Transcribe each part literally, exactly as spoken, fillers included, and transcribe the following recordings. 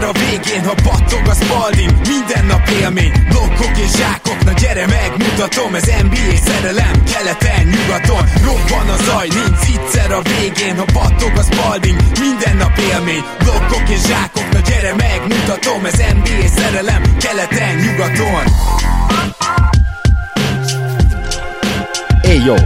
Mert a végén, ha battog a Spalding, minden nap élmény. Blokkok és zsákok, na gyere megmutatom, ez en bé á szerelem, keleten, nyugaton. Robban a zaj, nincs egyszer a végén, ha battog a Spalding, minden nap élmény. Blokkok és zsákok, na gyere megmutatom, ez en bé á szerelem, keleten, nyugaton. Éj, jó!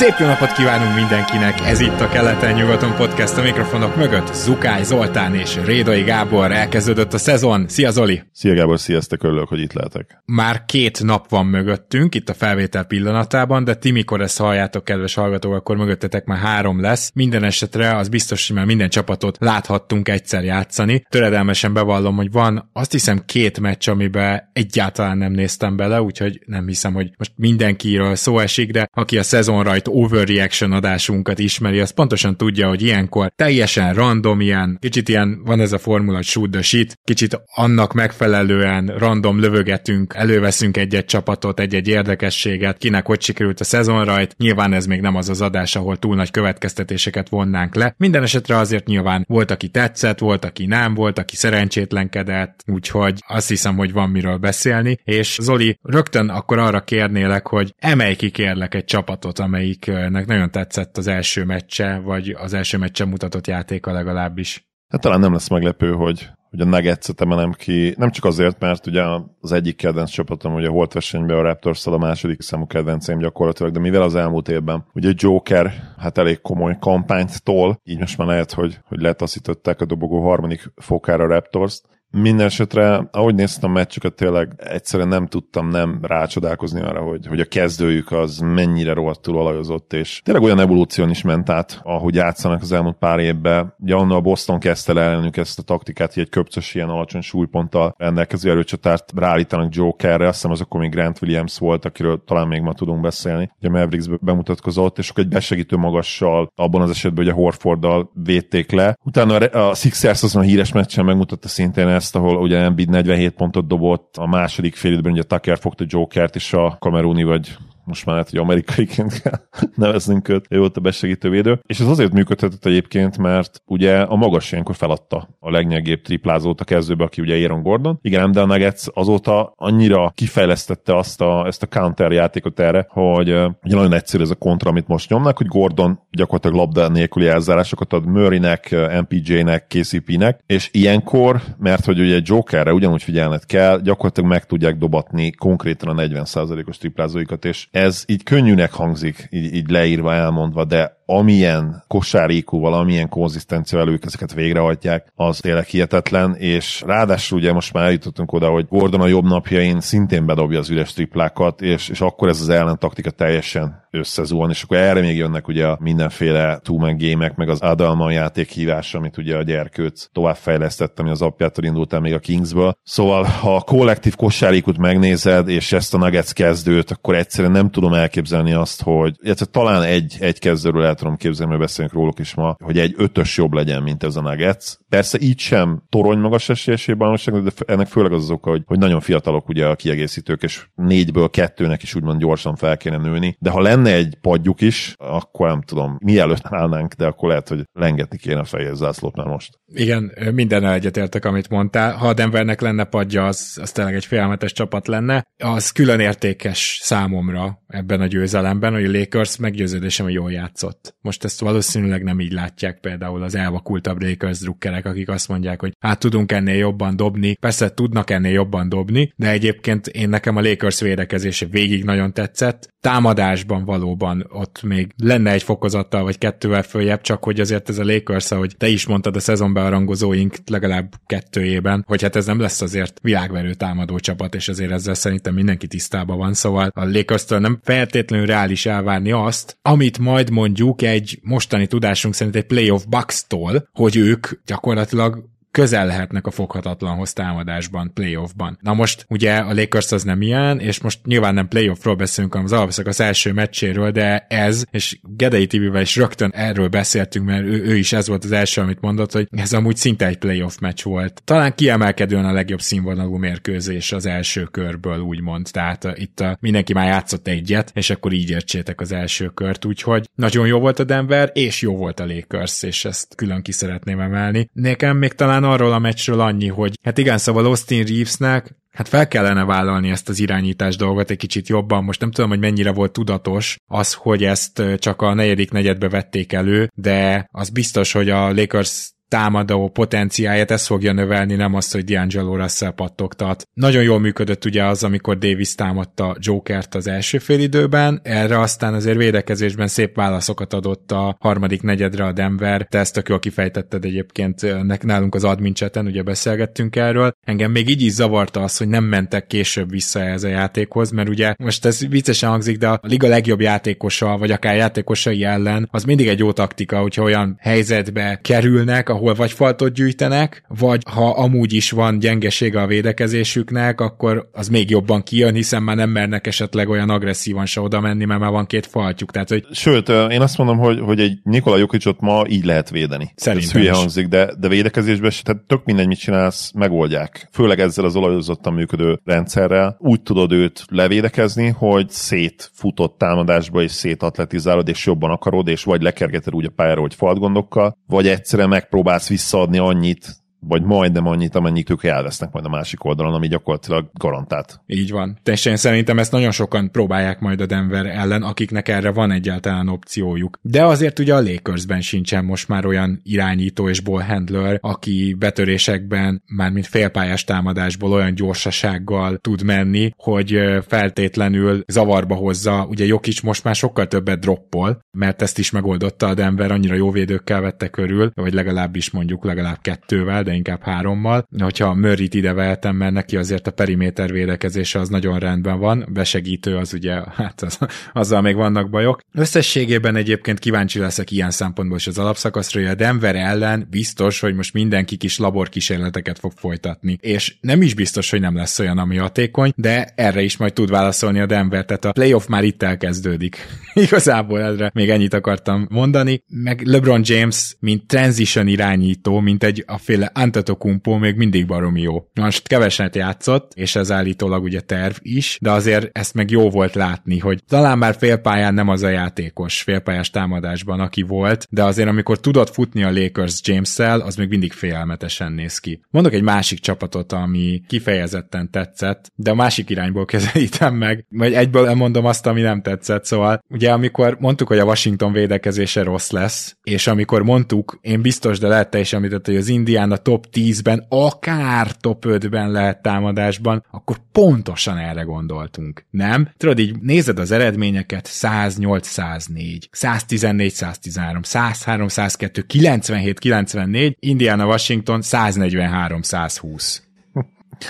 Szép jó napot kívánunk mindenkinek! Ez itt a Keleten Nyugaton Podcast, a mikrofonok mögött Zukály Zoltán és Rédai Gábor. Elkezdődött a szezon. Szia Zoli! Szia Gábor, sziasztok, örülök, hogy itt lehetek. Már két nap van mögöttünk, itt a felvétel pillanatában, de ti mikor ezt halljátok, kedves hallgatók, akkor mögöttetek már három lesz. Minden esetre az biztos, hogy már minden csapatot láthattunk egyszer játszani. Töredelmesen bevallom, hogy van azt hiszem két meccs, amiben egyáltalán nem néztem bele, úgyhogy nem hiszem, hogy most mindenkiről szó esik, de aki a szezonra itt overreaction adásunkat ismeri, az pontosan tudja, hogy ilyenkor teljesen random, ilyen, kicsit ilyen, van ez a formula, hogy shoot the shit, kicsit annak megfelelően random lövögetünk, előveszünk egy-egy csapatot, egy-egy érdekességet, kinek hogy sikerült a szezonrajt. Nyilván ez még nem az az adás, ahol túl nagy következtetéseket vonnánk le. Minden esetre azért nyilván volt, aki tetszett, volt, aki nem, volt, aki szerencsétlenkedett, úgyhogy azt hiszem, hogy van miről beszélni, és Zoli, rögtön akkor arra kérnélek, hogy emelj ki kérlek egy csapatot, amelyik Nek nagyon tetszett az első meccse, vagy az első meccsen mutatott játéka legalábbis. Hát talán nem lesz meglepő, hogy, hogy a Nuggets-et emelem ki, nem csak azért, mert ugye az egyik kedvenc csapatom, ugye a holtversenyben a Raptors-szal a második számú kedvencém gyakorlatilag, de mivel az elmúlt évben ugye Joker hát elég komoly kampányt tol, így most már lehet, hogy, hogy letaszították a dobogó harmadik fokára a Raptors-t. Minden esetre, ahogy néztem a meccsüket, tényleg egyszerűen nem tudtam nem rácsodálkozni arra, hogy, hogy a kezdőjük az mennyire rohadtul olajozott, és tényleg olyan evolúción is ment át, ahogy játszanak az elmúlt pár évben. Ugye annól a Boston kezdte le ellenük ezt a taktikát, hogy egy köpcös, ilyen alacsony súlyponttal rendelkező erőcsatárt ráállítanak Jokerre, azt hiszem az akkor még Grant Williams volt, akiről talán még ma tudunk beszélni, ugye a Mavericksbe bemutatkozott, és akkor egy besegítő magassal, abban az esetben ugye Horforddal védték le. Utána a Sixers azon a híres meccsen megmutatta szintén ezt, ahol ugye Embiid negyvenhét pontot dobott, a második fél időben ugye Tucker fogta Jokert, és a kameruni vagy most már lehet, hogy amerikaiként kell neveznünk őt, ő volt a besegítő védő. És ez azért működhetett egyébként, mert ugye a magas ilyenkor feladta a legnyegébb triplázót a kezdőbe, aki ugye Aaron Gordon. Igen, de a Nuggets azóta annyira kifejlesztette azt a, ezt a counter játékot erre, hogy ugye nagyon egyszerű ez a kontra, amit most nyomnak, hogy Gordon gyakorlatilag labda nélküli elzárásokat ad Murraynek, em pé jé-nek, ká cé pé-nek, és ilyenkor, mert hogy ugye Jokerre ugyanúgy figyelned kell, gyakorlatilag meg tudják dobatni konkrétan a negyven százalékos triplázóikat, és ez így könnyűnek hangzik, így, így leírva, elmondva, de amilyen kosárikúval, amilyen konzisztenciával ők ezeket végrehajtják, az tényleg hihetetlen, és ráadásul ugye most már eljutottunk oda, hogy Gordon a jobb napjain szintén bedobja az üres triplákat, és, és akkor ez az ellentaktika teljesen összezúan, és akkor erre még jönnek ugye a mindenféle two-man game-ek, meg az Adelman játékhívás, amit ugye a Gyerkőc továbbfejlesztett, ami az apjától indult el még a Kingsből. Szóval, ha a kollektív kosárikút megnézed, és ezt a Nuggets kezdőt, akkor egyszerűen nem tudom elképzelni azt, hogy talán egy, egy kezdőről el tudom képzelni, mert beszélünk róluk is ma, hogy egy ötös jobb legyen, mint ez a Nuggets. Persze így sem torony magas esélyesében, de ennek főleg az az oka, hogy, hogy nagyon fiatalok ugye a kiegészítők, és négyből kettőnek is úgymond gyorsan fel kéne nőni, de ha lenne egy padjuk is, akkor nem tudom, mielőtt állnánk, de akkor lehet, hogy lengetni kéne a fehér zászlót már most. Igen, mindennel egyetértek, amit mondtál. Ha a Denvernek lenne padja, az, az tényleg egy félelmetes csapat lenne. Az külön értékes számomra ebben a győzelemben, hogy a Lakers meggyőződésem, hogy jól játszott. Most ezt valószínűleg nem így látják például az elvakultabb Lakers drukkerek, akik azt mondják, hogy hát tudunk ennél jobban dobni, persze tudnak ennél jobban dobni, de egyébként én nekem a Lakers védekezése végig nagyon tetszett. Támadásban valóban ott még lenne egy fokozattal vagy kettővel följebb, csak hogy azért ez a Lakers, ahogy te is mondtad a szezonbearangozóink legalább kettőjében, hogy hát ez nem lesz azért világverő támadó csapat, és azért ezzel szerintem mindenki tisztában van, szóval a Lakerstől nem feltétlenül reális elvárni azt, amit majd mondjuk egy mostani tudásunk szerint egy playoff Bucks-tól, hogy ők gyakorlatilag közel lehetnek a foghatatlanhoz támadásban, playoffban. Na most ugye a Lakers az nem ilyen, és most nyilván nem playoffról beszélünk, hanem az alapszakasz első meccséről, de ez, és Gedei Tibivel is rögtön erről beszéltünk, mert ő, ő is ez volt az első, amit mondott, hogy ez amúgy szinte egy playoff meccs volt. Talán kiemelkedően a legjobb színvonalú mérkőzés az első körből, úgymond. Tehát a, itt a, mindenki már játszott egyet, és akkor így értsétek az első kört, úgyhogy nagyon jó volt a Denver, és jó volt a Lakers, és ezt külön ki szeretném emelni. Nekem még talán talán arról a meccsről annyi, hogy hát igen, szóval Austin Reevesnek hát fel kellene vállalni ezt az irányítás dolgot egy kicsit jobban. Most nem tudom, hogy mennyire volt tudatos az, hogy ezt csak a negyedik negyedbe vették elő, de az biztos, hogy a Lakers támadó potenciáját ez fogja növelni, nem azt, hogy D'Angelo Russell pattogtat. Nagyon jól működött ugye az, amikor Davis támadta Jokert az első fél időben, erre aztán azért védekezésben szép válaszokat adott a harmadik negyedre a Denver, te ezt tök jól kifejtetted egyébként nálunk az admin chaten, ugye beszélgettünk erről. Engem még így is zavarta az, hogy nem mentek később vissza ez a játékhoz, mert ugye most ez viccesen hangzik, de a liga legjobb játékosa, vagy akár játékosai ellen, az mindig egy jó taktika, hogyha olyan helyzetbe kerülnek, ahol vagy faltot gyűjtenek, vagy ha amúgy is van gyengesége a védekezésüknek, akkor az még jobban kijön, hiszen már nem mernek esetleg olyan agresszívan se oda menni, mert már van két faltjuk. Tehát, hogy... Sőt, én azt mondom, hogy, hogy egy Nikola Jokicot ma így lehet védeni. Szerintem ez hülye hangzik, de, de védekezésben tehát tök mindegy, mit csinálsz, megoldják. Főleg ezzel az olajozottan működő rendszerrel úgy tudod őt levédekezni, hogy szétfutott támadásba is szétatletizálod, és jobban akarod, és vagy lekergeted úgy a pályára, hogy faltgondokkal, vagy egyszerűen megpróbál próbálsz visszaadni annyit, vagy majdnem annyit, amennyit ők elvesznek majd a másik oldalon, ami gyakorlatilag garantált. Így van. Teljesen szerintem ezt nagyon sokan próbálják majd a Denver ellen, akiknek erre van egyáltalán opciójuk. De azért ugye a Lakersben sincsen most már olyan irányító és ball handler, aki betörésekben, mármint félpályás támadásból olyan gyorsasággal tud menni, hogy feltétlenül zavarba hozza. Ugye Jokic most már sokkal többet droppol, mert ezt is megoldotta a Denver, annyira jó védőkkel vette körül, vagy legalábbis mondjuk legalább kettővel, de inkább hárommal. Hogyha Murrayt ide vehetem, mert neki azért a periméter védekezése az nagyon rendben van, besegítő az ugye, hát az, azzal még vannak bajok. Összességében egyébként kíváncsi leszek ilyen szempontból is az alapszakaszra, hogy a Denver ellen biztos, hogy most mindenki kis laborkísérleteket fog folytatni. És nem is biztos, hogy nem lesz olyan, ami hatékony, de erre is majd tud válaszolni a Denver, tehát a playoff már itt elkezdődik. Igazából erre még ennyit akartam mondani. Meg LeBron James, mint transition irányító, mint egy a féle Antetokumpo még mindig baromi jó. Most keveset játszott, és ez állítólag ugye terv is, de azért ezt meg jó volt látni, hogy talán már félpályán nem az a játékos, félpályás támadásban, aki volt, de azért amikor tudott futni a Lakers James-szel, az még mindig félelmetesen néz ki. Mondok egy másik csapatot, ami kifejezetten tetszett, de a másik irányból kezelítem meg, majd egyből elmondom azt, ami nem tetszett, szóval ugye amikor mondtuk, hogy a Washington védekezése rossz lesz, és amikor mondtuk, én biztos, de lehet te is említett, hogy az Indiana top tízben, akár top ötben lehet támadásban, akkor pontosan erre gondoltunk, nem? Tudod, így nézed az eredményeket, száznyolc száznégy, száztizennégy száztizenhárom, százhárom százkettő, kilencvenhét kilencvennégy, Indiana Washington száznegyvenhárom százhúsz.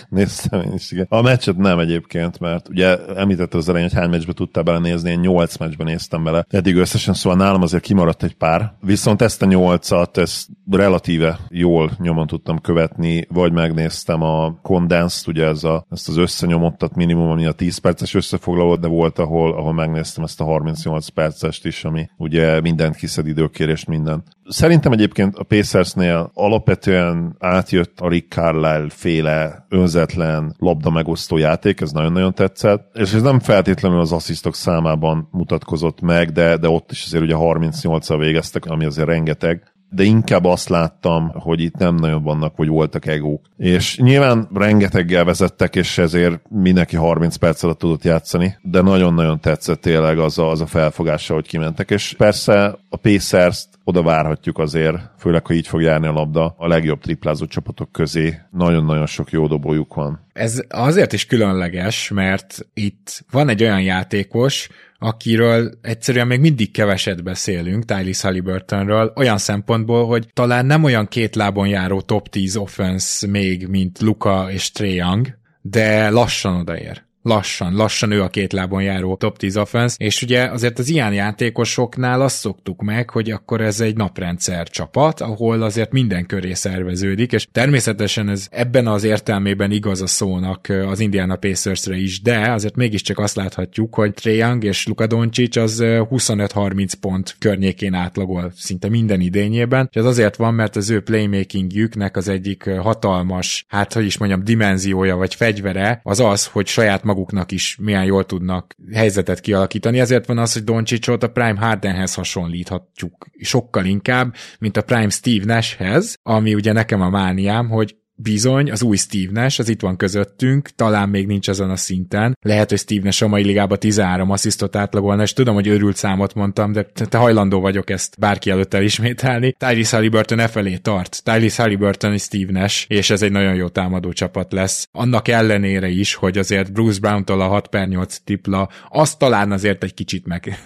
Néztem én is, igen. A meccset nem egyébként, mert ugye említette az elején, hogy hány meccsbe tudtál belenézni, én nyolc meccsben néztem bele. Eddig összesen, szóval nálam azért kimaradt egy pár. Viszont ezt a nyolcat, ezt relatíve jól nyomon tudtam követni, vagy megnéztem a condensed, ugye ez a, ezt az összenyomottat minimum, ami a tíz perces összefoglaló, de volt, ahol, ahol megnéztem ezt a harmincnyolc percest is, ami ugye mindent kiszed, időkérést, minden. Szerintem egyébként a Pacersnél alapvetően átjött a Rick Carlisle féle önzetlen labda megosztó játék, ez nagyon-nagyon tetszett, és ez nem feltétlenül az asszisztok számában mutatkozott meg, de, de ott is azért ugye harmincnyolccal végeztek, ami azért rengeteg, de inkább azt láttam, hogy itt nem nagyon vannak, vagy voltak egók. És nyilván rengeteggel vezettek, és ezért mindenki harminc perc alatt tudott játszani, de nagyon-nagyon tetszett tényleg az a, az a felfogása, hogy kimentek. És persze a Pacers-t oda várhatjuk azért, főleg, ha így fog járni a labda, a legjobb triplázó csapatok közé. Nagyon-nagyon sok jó dobójuk van. Ez azért is különleges, mert itt van egy olyan játékos, akiről egyszerűen még mindig keveset beszélünk, Tyrese Haliburtonről, olyan szempontból, hogy talán nem olyan két lábon járó top tíz offense még, mint Luka és Trae Young, de lassan odaér. Lassan, lassan ő a két lábon járó top tíz offense, és ugye azért az ilyen játékosoknál azt szoktuk meg, hogy akkor ez egy naprendszer csapat, ahol azért minden köré szerveződik, és természetesen ez ebben az értelmében igaz a szónak az Indiana Pacersre is, de azért mégiscsak azt láthatjuk, hogy Trae Young és Luka Doncic az huszonöt-harminc pont környékén átlagol szinte minden idényében, és ez azért van, mert az ő playmakingjüknek az egyik hatalmas, hát hogy is mondjam, dimenziója vagy fegyvere az az, hogy saját maguknak is milyen jól tudnak helyzetet kialakítani. Ezért van az, hogy Doncsicsot a Prime Hardenhez hasonlíthatjuk sokkal inkább, mint a Prime Steve Nashhez, ami ugye nekem a mániám, hogy bizony, az új Steve Nash, az itt van közöttünk, talán még nincs ezen a szinten. Lehet, hogy Steve Nash a mai ligában tizenhárom asszisztot átlagolna, és tudom, hogy őrült számot mondtam, de te hajlandó vagyok ezt bárki előtt elismételni. Tyrese Haliburton e felé tart. Tyrese Haliburton és Steve Nash, és ez egy nagyon jó támadó csapat lesz. Annak ellenére is, hogy azért Bruce Brown-tól a hat per nyolc tripla, az talán azért egy kicsit meg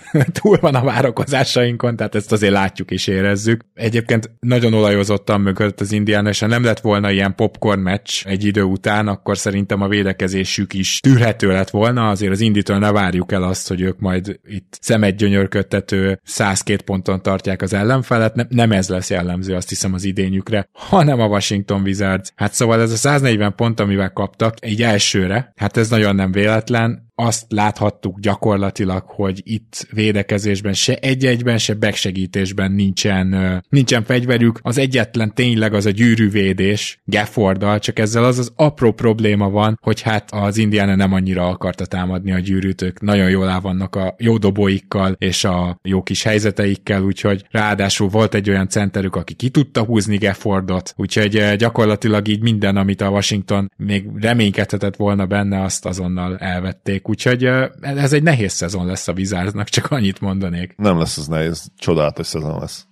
túl van a várakozásainkon, tehát ezt azért látjuk és érezzük. Egyébként nagyon olajozottan mögött az Indiana, és ha nem lett volna ilyen popcorn meccs egy idő után, akkor szerintem a védekezésük is tűrhető lett volna, azért az Inditől ne várjuk el azt, hogy ők majd itt szemedgyönyörködtető száztizenkettő ponton tartják az ellenfelet, nem, nem ez lesz jellemző, azt hiszem az idényükre, hanem a Washington Wizards. Hát szóval ez a száznegyven pont, amivel kaptak, egy elsőre, hát ez nagyon nem véletlen. Azt láthattuk gyakorlatilag, hogy itt védekezésben se egy-egyben, se backsegítésben nincsen, nincsen fegyverük. Az egyetlen tényleg az a gyűrűvédés Gafforddal, csak ezzel az az apró probléma van, hogy hát az Indiana nem annyira akarta támadni a gyűrűt, ők nagyon jól áll vannak a jó dobóikkal és a jó kis helyzeteikkel, úgyhogy ráadásul volt egy olyan centerük, aki ki tudta húzni Gaffordot, úgyhogy gyakorlatilag így minden, amit a Washington még reménykedhetett volna benne, azt azonnal elvették. Úgyhogy ez egy nehéz szezon lesz a Wizardsnak, csak annyit mondanék. Nem lesz az nehéz, csodálatos szezon lesz.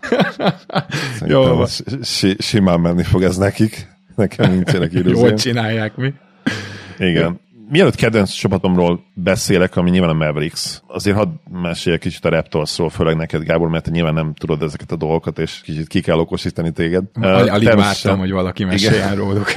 Jó van. Simán menni fog ez nekik. Nekem nincsenek illúzióim. Jól csinálják mi. Igen. Mielőtt kedvenc csapatomról beszélek, ami nyilván a Mavericks, azért hadd meséljek kicsit a Raptorsról, főleg neked, Gábor, mert nyilván nem tudod ezeket a dolgokat, és kicsit ki kell okosítani téged. Alig vártam, hogy valaki meséljen róluk.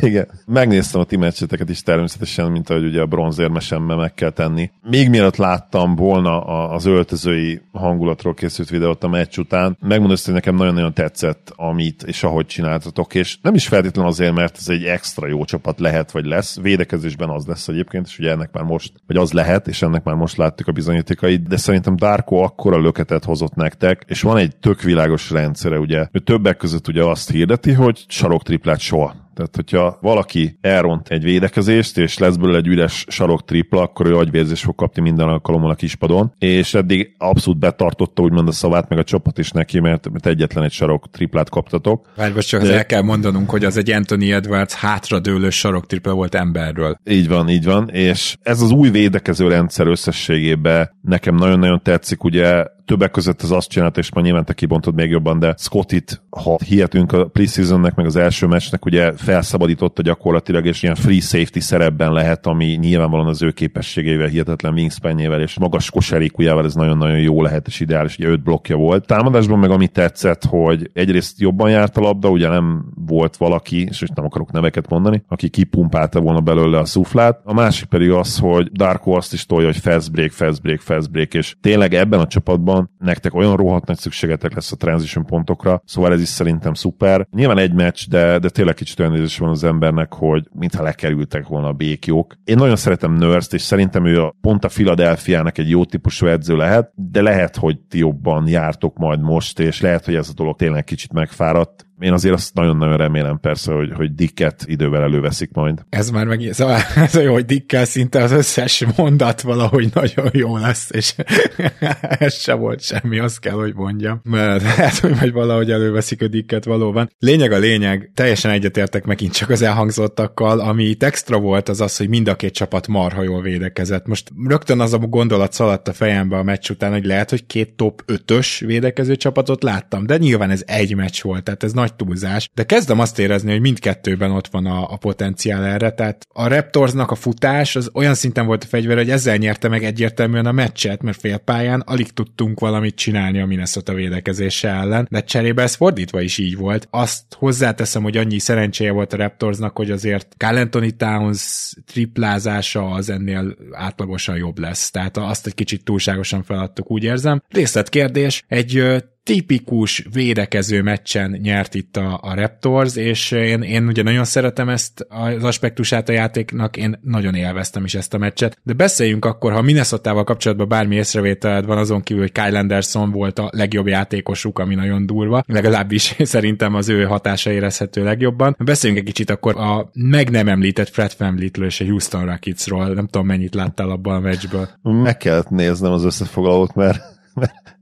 Igen. Megnéztem a ti meccseteket is természetesen, mint ahogy ugye a bronzérmesemmel meg kell tenni. Még mielőtt láttam volna az öltözői hangulatról készült videót a meccs után, megmondom, hogy nekem nagyon-nagyon tetszett, amit és ahogy csináltatok, és nem is feltétlenül azért, mert ez egy extra jó csapat lehet, vagy lesz. Védekezésben az lesz egyébként, és ugye ennek már most, vagy az lehet, és ennek már most láttuk a bizonyítékait, de szerintem Darko akkora löketet hozott nektek, és van egy tök világos rendszere, ugye. Ő többek között ugye azt hirdeti, hogy saroktriplát soha. Tehát, hogyha valaki elront egy védekezést, és lesz belőle egy üres sarok tripla, akkor ő agyvérzés fog kapni minden alkalommal a kispadon, és eddig abszolút betartotta úgymond a szavát, meg a csapat is neki, mert, mert egyetlen egy sarok triplát kaptatok. Várj, most csak De... el kell mondanunk, hogy az egy Anthony Edwards hátradőlő sarok tripla volt emberről. Így van, így van, és ez az új védekező rendszer összességében nekem nagyon-nagyon tetszik, ugye, többek között az azt csinált, és majd nyilván te kibontod még jobban, de Scottit, ha hihetünk a preseasonnek, meg az első meccsnek, ugye felszabadította gyakorlatilag, és ilyen free safety szerepben lehet, ami nyilvánvalóan az ő képességével, hihetetlen wingspanjével, és magas koserikujával ez nagyon-nagyon jó lehet, és ideális, ugye öt blokkja volt. Támadásban meg ami tetszett, hogy egyrészt jobban járt a labda, ugye nem volt valaki, és most nem akarok neveket mondani, aki kipumpálta volna belőle a szuflát. A másik pedig az, hogy Darko azt is tolja, hogy fast break, fast break, fast break, és tényleg ebben a csapatban nektek olyan rohadt nagy szükségetek lesz a transition pontokra, szóval ez is szerintem szuper. Nyilván egy meccs, de, de tényleg kicsit olyan érzés van az embernek, hogy mintha lekerültek volna a békjók. Én nagyon szeretem Nurse-t, és szerintem ő a, pont a Philadelphiának egy jó típusú edző lehet, de lehet, hogy ti jobban jártok majd most, és lehet, hogy ez a dolog tényleg kicsit megfáradt. Én azért azt nagyon-nagyon remélem persze, hogy, hogy Dicket idővel előveszik majd. Ez már meg ez a, ez a jó, hogy Dickkel szinte az összes mondat valahogy nagyon jó lesz, és ez se volt semmi, azt kell, hogy mondjam. Mert lehet, hogy majd valahogy előveszik a Dicket valóban. Lényeg a lényeg, teljesen egyetértek megint csak az elhangzottakkal, ami itt extra volt az az, hogy mind a két csapat marha jól védekezett. Most rögtön az a gondolat szaladt a fejembe a meccs után, hogy lehet, hogy két top ötös védekező csapatot láttam, de nyilván ez egy meccs volt, tehát ez nagy túlzás, de kezdem azt érezni, hogy mindkettőben ott van a, a potenciál erre, tehát a Raptorsnak a futás az olyan szinten volt a fegyver, hogy ezzel nyerte meg egyértelműen a meccset, mert félpályán alig tudtunk valamit csinálni a Minnesota védekezése ellen, de cserébe ez fordítva is így volt. Azt hozzáteszem, hogy annyi szerencséje volt a Raptorsnak, hogy azért Karl Anthony Towns triplázása az ennél átlagosan jobb lesz, tehát azt egy kicsit túlságosan feladtuk, úgy érzem. Részletkérdés, egy tipikus védekező meccsen nyert itt a, a Raptors, és én, én ugye nagyon szeretem ezt az aspektusát a játéknak, én nagyon élveztem is ezt a meccset, de beszéljünk akkor, ha Minnesotával kapcsolatban bármi észrevételed van, azon kívül, hogy Kyle Anderson volt a legjobb játékosuk, ami nagyon durva, legalábbis szerintem az ő hatása érezhető legjobban. Beszéljünk egy kicsit akkor a meg nem említett Fred VanVleetről és a Houston Rocketsról, nem tudom, mennyit láttál abban a meccsből. Meg kellett néznem az összefoglalót, mert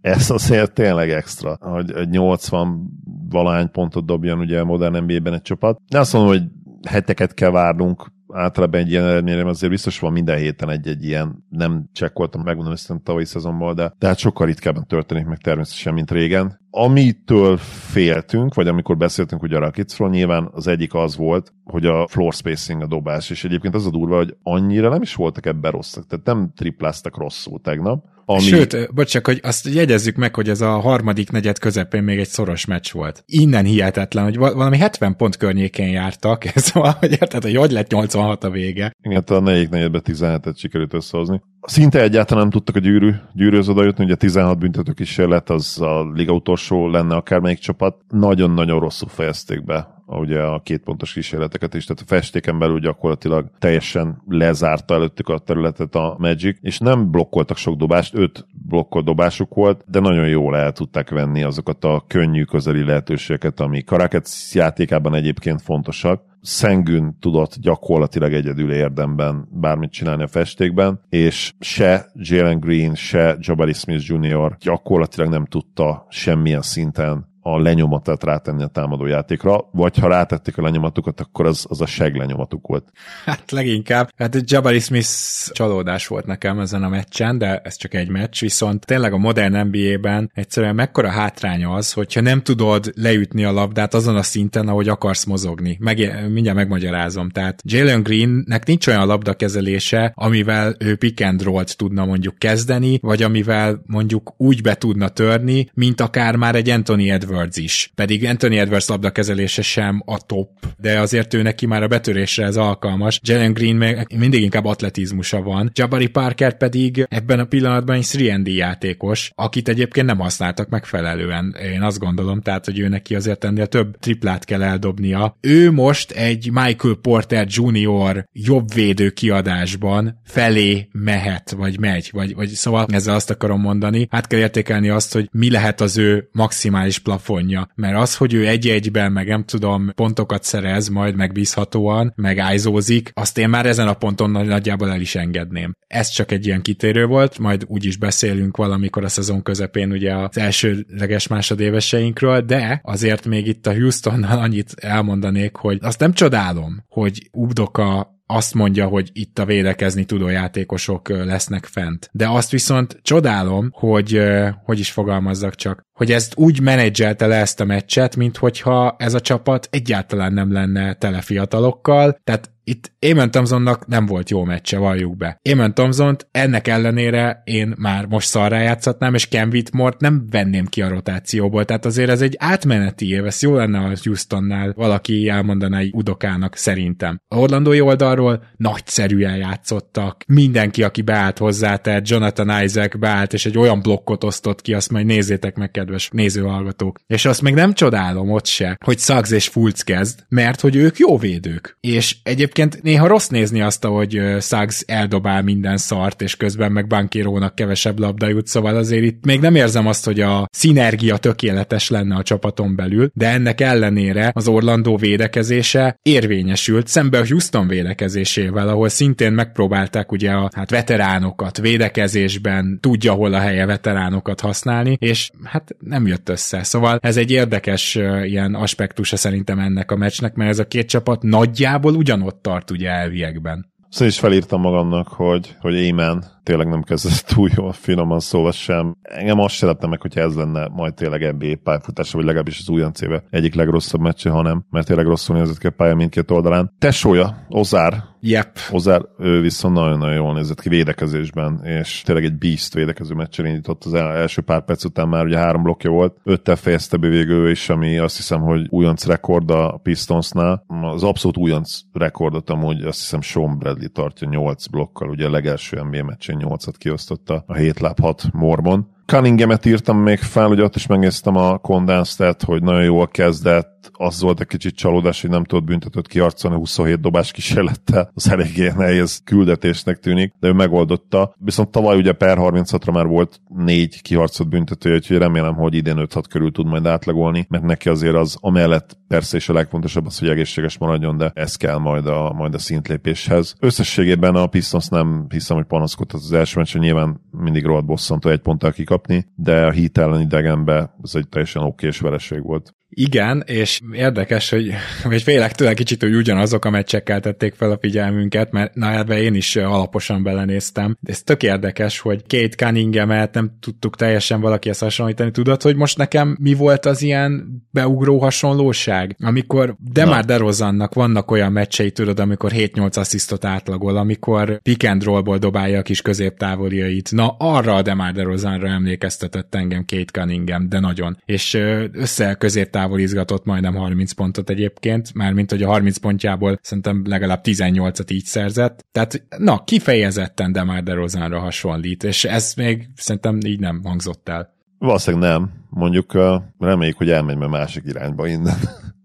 ez azért tényleg extra, hogy nyolcvan valahány pontot dobjon ugye a modern en bé á-ben egy csapat. De azt mondom, hogy heteket kell várnunk, általában egy ilyen eredményre azért biztos van minden héten egy-egy ilyen, nem csekkoltam, megmondom össze a tavalyi szezonból, de, de hát sokkal ritkábban történik meg természetesen, mint régen. Amitől féltünk, vagy amikor beszéltünk ugye a Rocketsról, nyilván az egyik az volt, hogy a floor spacing, a dobás, és egyébként az a durva, hogy annyira nem is voltak ebben rosszak, tehát nem tripláztak rosszul tegnap. Ami... Sőt, bocsak, hogy azt jegyezzük meg, hogy ez a harmadik negyed közepén még egy szoros meccs volt. Innen hihetetlen, hogy valami hetven pont környékén jártak, szóval, hogy érted, hogy hogy lett nyolcvanhat a vége. Igen, a negyedik negyedben tizenhetet sikerült összehozni. Szinte egyáltalán nem tudtak a gyűrű, gyűrűhöz odajutni, ugye a tizenhat büntetőkísérlet, az a liga utolsó lenne akármelyik csapat. Nagyon-nagyon rosszul fejezték be ugye a kétpontos kísérleteket is, tehát a festéken belül gyakorlatilag teljesen lezárta előttük a területet a Magic, és nem blokkoltak sok dobást, öt blokkolt dobásuk volt, de nagyon jól el tudták venni azokat a könnyű közeli lehetőségeket, amik a Rockets játékában egyébként fontosak. Sengün tudott gyakorlatilag egyedül érdemben bármit csinálni a festékben, és se Jalen Green, se Jabari Smith junior gyakorlatilag nem tudta semmilyen szinten a lenyomatát rátenni a támadó játékra, vagy ha rátették a lenyomatukat, akkor az, az a seg lenyomatuk volt. Hát leginkább. Hát Jabari Smith csalódás volt nekem ezen a meccsen, de ez csak egy meccs, viszont tényleg a modern en bé á-ben egyszerűen mekkora hátrány az, hogyha nem tudod leütni a labdát azon a szinten, ahogy akarsz mozogni. Meg, mindjárt megmagyarázom. Tehát Jalen Greennek nincs olyan labdakezelése, amivel ő pick and roll-t tudna mondjuk kezdeni, vagy amivel mondjuk úgy be tudna törni, mint akár már egy Anthony Edwards is. Pedig Anthony Edwards labdakezelése sem a top, de azért ő neki már a betörésre ez alkalmas. Jalen Green mindig inkább atletizmusa van. Jabari Parker pedig ebben a pillanatban egy három and D játékos, akit egyébként nem használtak megfelelően. Én azt gondolom, tehát, hogy ő neki azért ennél több triplát kell eldobnia. Ő most egy Michael Porter junior jobbvédő kiadásban felé mehet, vagy megy, vagy, vagy szóval ezzel azt akarom mondani. Hát kell értékelni azt, hogy mi lehet az ő maximális plafon fonja, mert az, hogy ő egy-egyben meg nem tudom, pontokat szerez majd megbízhatóan, meg ájzózik, azt én már ezen a ponton nagyjából el is engedném. Ez csak egy ilyen kitérő volt, majd úgy is beszélünk valamikor a szezon közepén ugye az elsőleges másodéveseinkről, de azért még itt a Houstonnal annyit elmondanék, hogy azt nem csodálom, hogy Udoka azt mondja, hogy itt a védekezni tudó játékosok lesznek fent. De azt viszont csodálom, hogy hogy is fogalmazzak csak, hogy ezt úgy menedzselte le ezt a meccset, minthogyha ez a csapat egyáltalán nem lenne tele fiatalokkal, tehát itt Amen Thompsonnak nem volt jó meccse, valljuk be. Amen Thompsont ennek ellenére én már most szarrá játszhatnám, és Cam Whitmore-t nem venném ki a rotációból, tehát azért ez egy átmeneti év, ez jó lenne a Houstonnál, valaki elmondaná Udokának szerintem. A orlandói oldalról nagyszerűen játszottak, mindenki, aki beállt hozzá, tehát Jonathan Isaac beállt, és egy olyan blokkot osztott ki, azt majd nézzétek meg, kedves nézőhallgatók. És azt még nem csodálom ott se, hogy Suggs és Fultz kezd, mert hogy ők jó védők. És egyébként néha rossz nézni azt, ahogy Suggs eldobál minden szart, és közben meg Bankirónak kevesebb labda jut, szóval azért itt még nem érzem azt, hogy a szinergia tökéletes lenne a csapaton belül, de ennek ellenére az Orlandó védekezése érvényesült szembe a Houston védekezésével, ahol szintén megpróbálták ugye a hát veteránokat védekezésben, tudja hol a helye veteránokat használni, és hát nem jött össze. Szóval ez egy érdekes ilyen aspektusa szerintem ennek a meccsnek, mert ez a két csapat nagyjából ugyanott tart ugye elviekben. Szóval is felírtam magamnak, hogy, hogy Amen tényleg nem kezdett túl jól, finoman szóval sem. Engem azt se lepne meg, hogyha ez lenne majd tényleg en bé á pályafutása, vagy legalábbis az újoncéve egyik legrosszabb meccse, hanem, mert tényleg rosszul nézett ki a pálya mindkét oldalán. Tesója, Ozár, yep. Ozár, ő viszont nagyon-nagyon jól nézett ki védekezésben, és tényleg egy beast védekező meccsen indított az első pár perc után már ugye három blokkja volt, öttel fejezte be végül ő is, ami azt hiszem, hogy újonc rekord a Pistonsnál. Az abszolút újonc rekordot amúgy azt hiszem Sean Bradley tartja nyolc blokkal, ugye a legelső en bé á meccsen nyolcat kiosztotta a hét láb hat mormon. Cunninghamet írtam még fel, hogy ott is megnéztem a condensed-et, hogy nagyon jól kezdett, az volt egy kicsit csalódás, hogy nem tudott büntetőt kiharcolni huszonhét dobás kísérlettel, az eléggé nehéz küldetésnek tűnik, de ő megoldotta. Viszont tavaly ugye per harminchatra már volt négy kiharcolt büntetője, úgyhogy remélem, hogy idén öt-hat körül tud majd átlagolni, mert neki azért az amellett persze is a legfontosabb az, hogy egészséges maradjon, de ez kell majd a, majd a szintlépéshez. Összességében a Pistons nem hiszem, hogy panaszkodhat az első meccsen, nyilván mindig rohadt bosszantó egy ponttal kikapni, de a Heat ellen idegenbe ez egy teljesen okés vereség volt. Igen, és érdekes, hogy és vélek tőle kicsit, hogy ugyanazok a meccsekkel tették fel a figyelmünket, mert na ebben én is alaposan belenéztem. De ez tök érdekes, hogy két Cunninghamet nem tudtuk teljesen valakihez hasonlítani. Tudod, hogy most nekem mi volt az ilyen beugró hasonlóság? Amikor Demar DeRozánnak vannak olyan meccsei, tudod, amikor hét-nyolc asszisztot átlagol, amikor pick and rollból dobálja a kis középtávoliait. Na arra a Demar DeRozánra emlékeztetett engem két Cunningham, de nagyon. És össze középtávol izgatott majdnem harminc pontot egyébként, mármint hogy a harminc pontjából szerintem legalább tizennyolcat így szerzett. Tehát na, kifejezetten Demar DeRozánra hasonlít, és ez még szerintem így nem hangzott el. Valószínűleg nem. Mondjuk reméljük, hogy elmegy már másik irányba innen.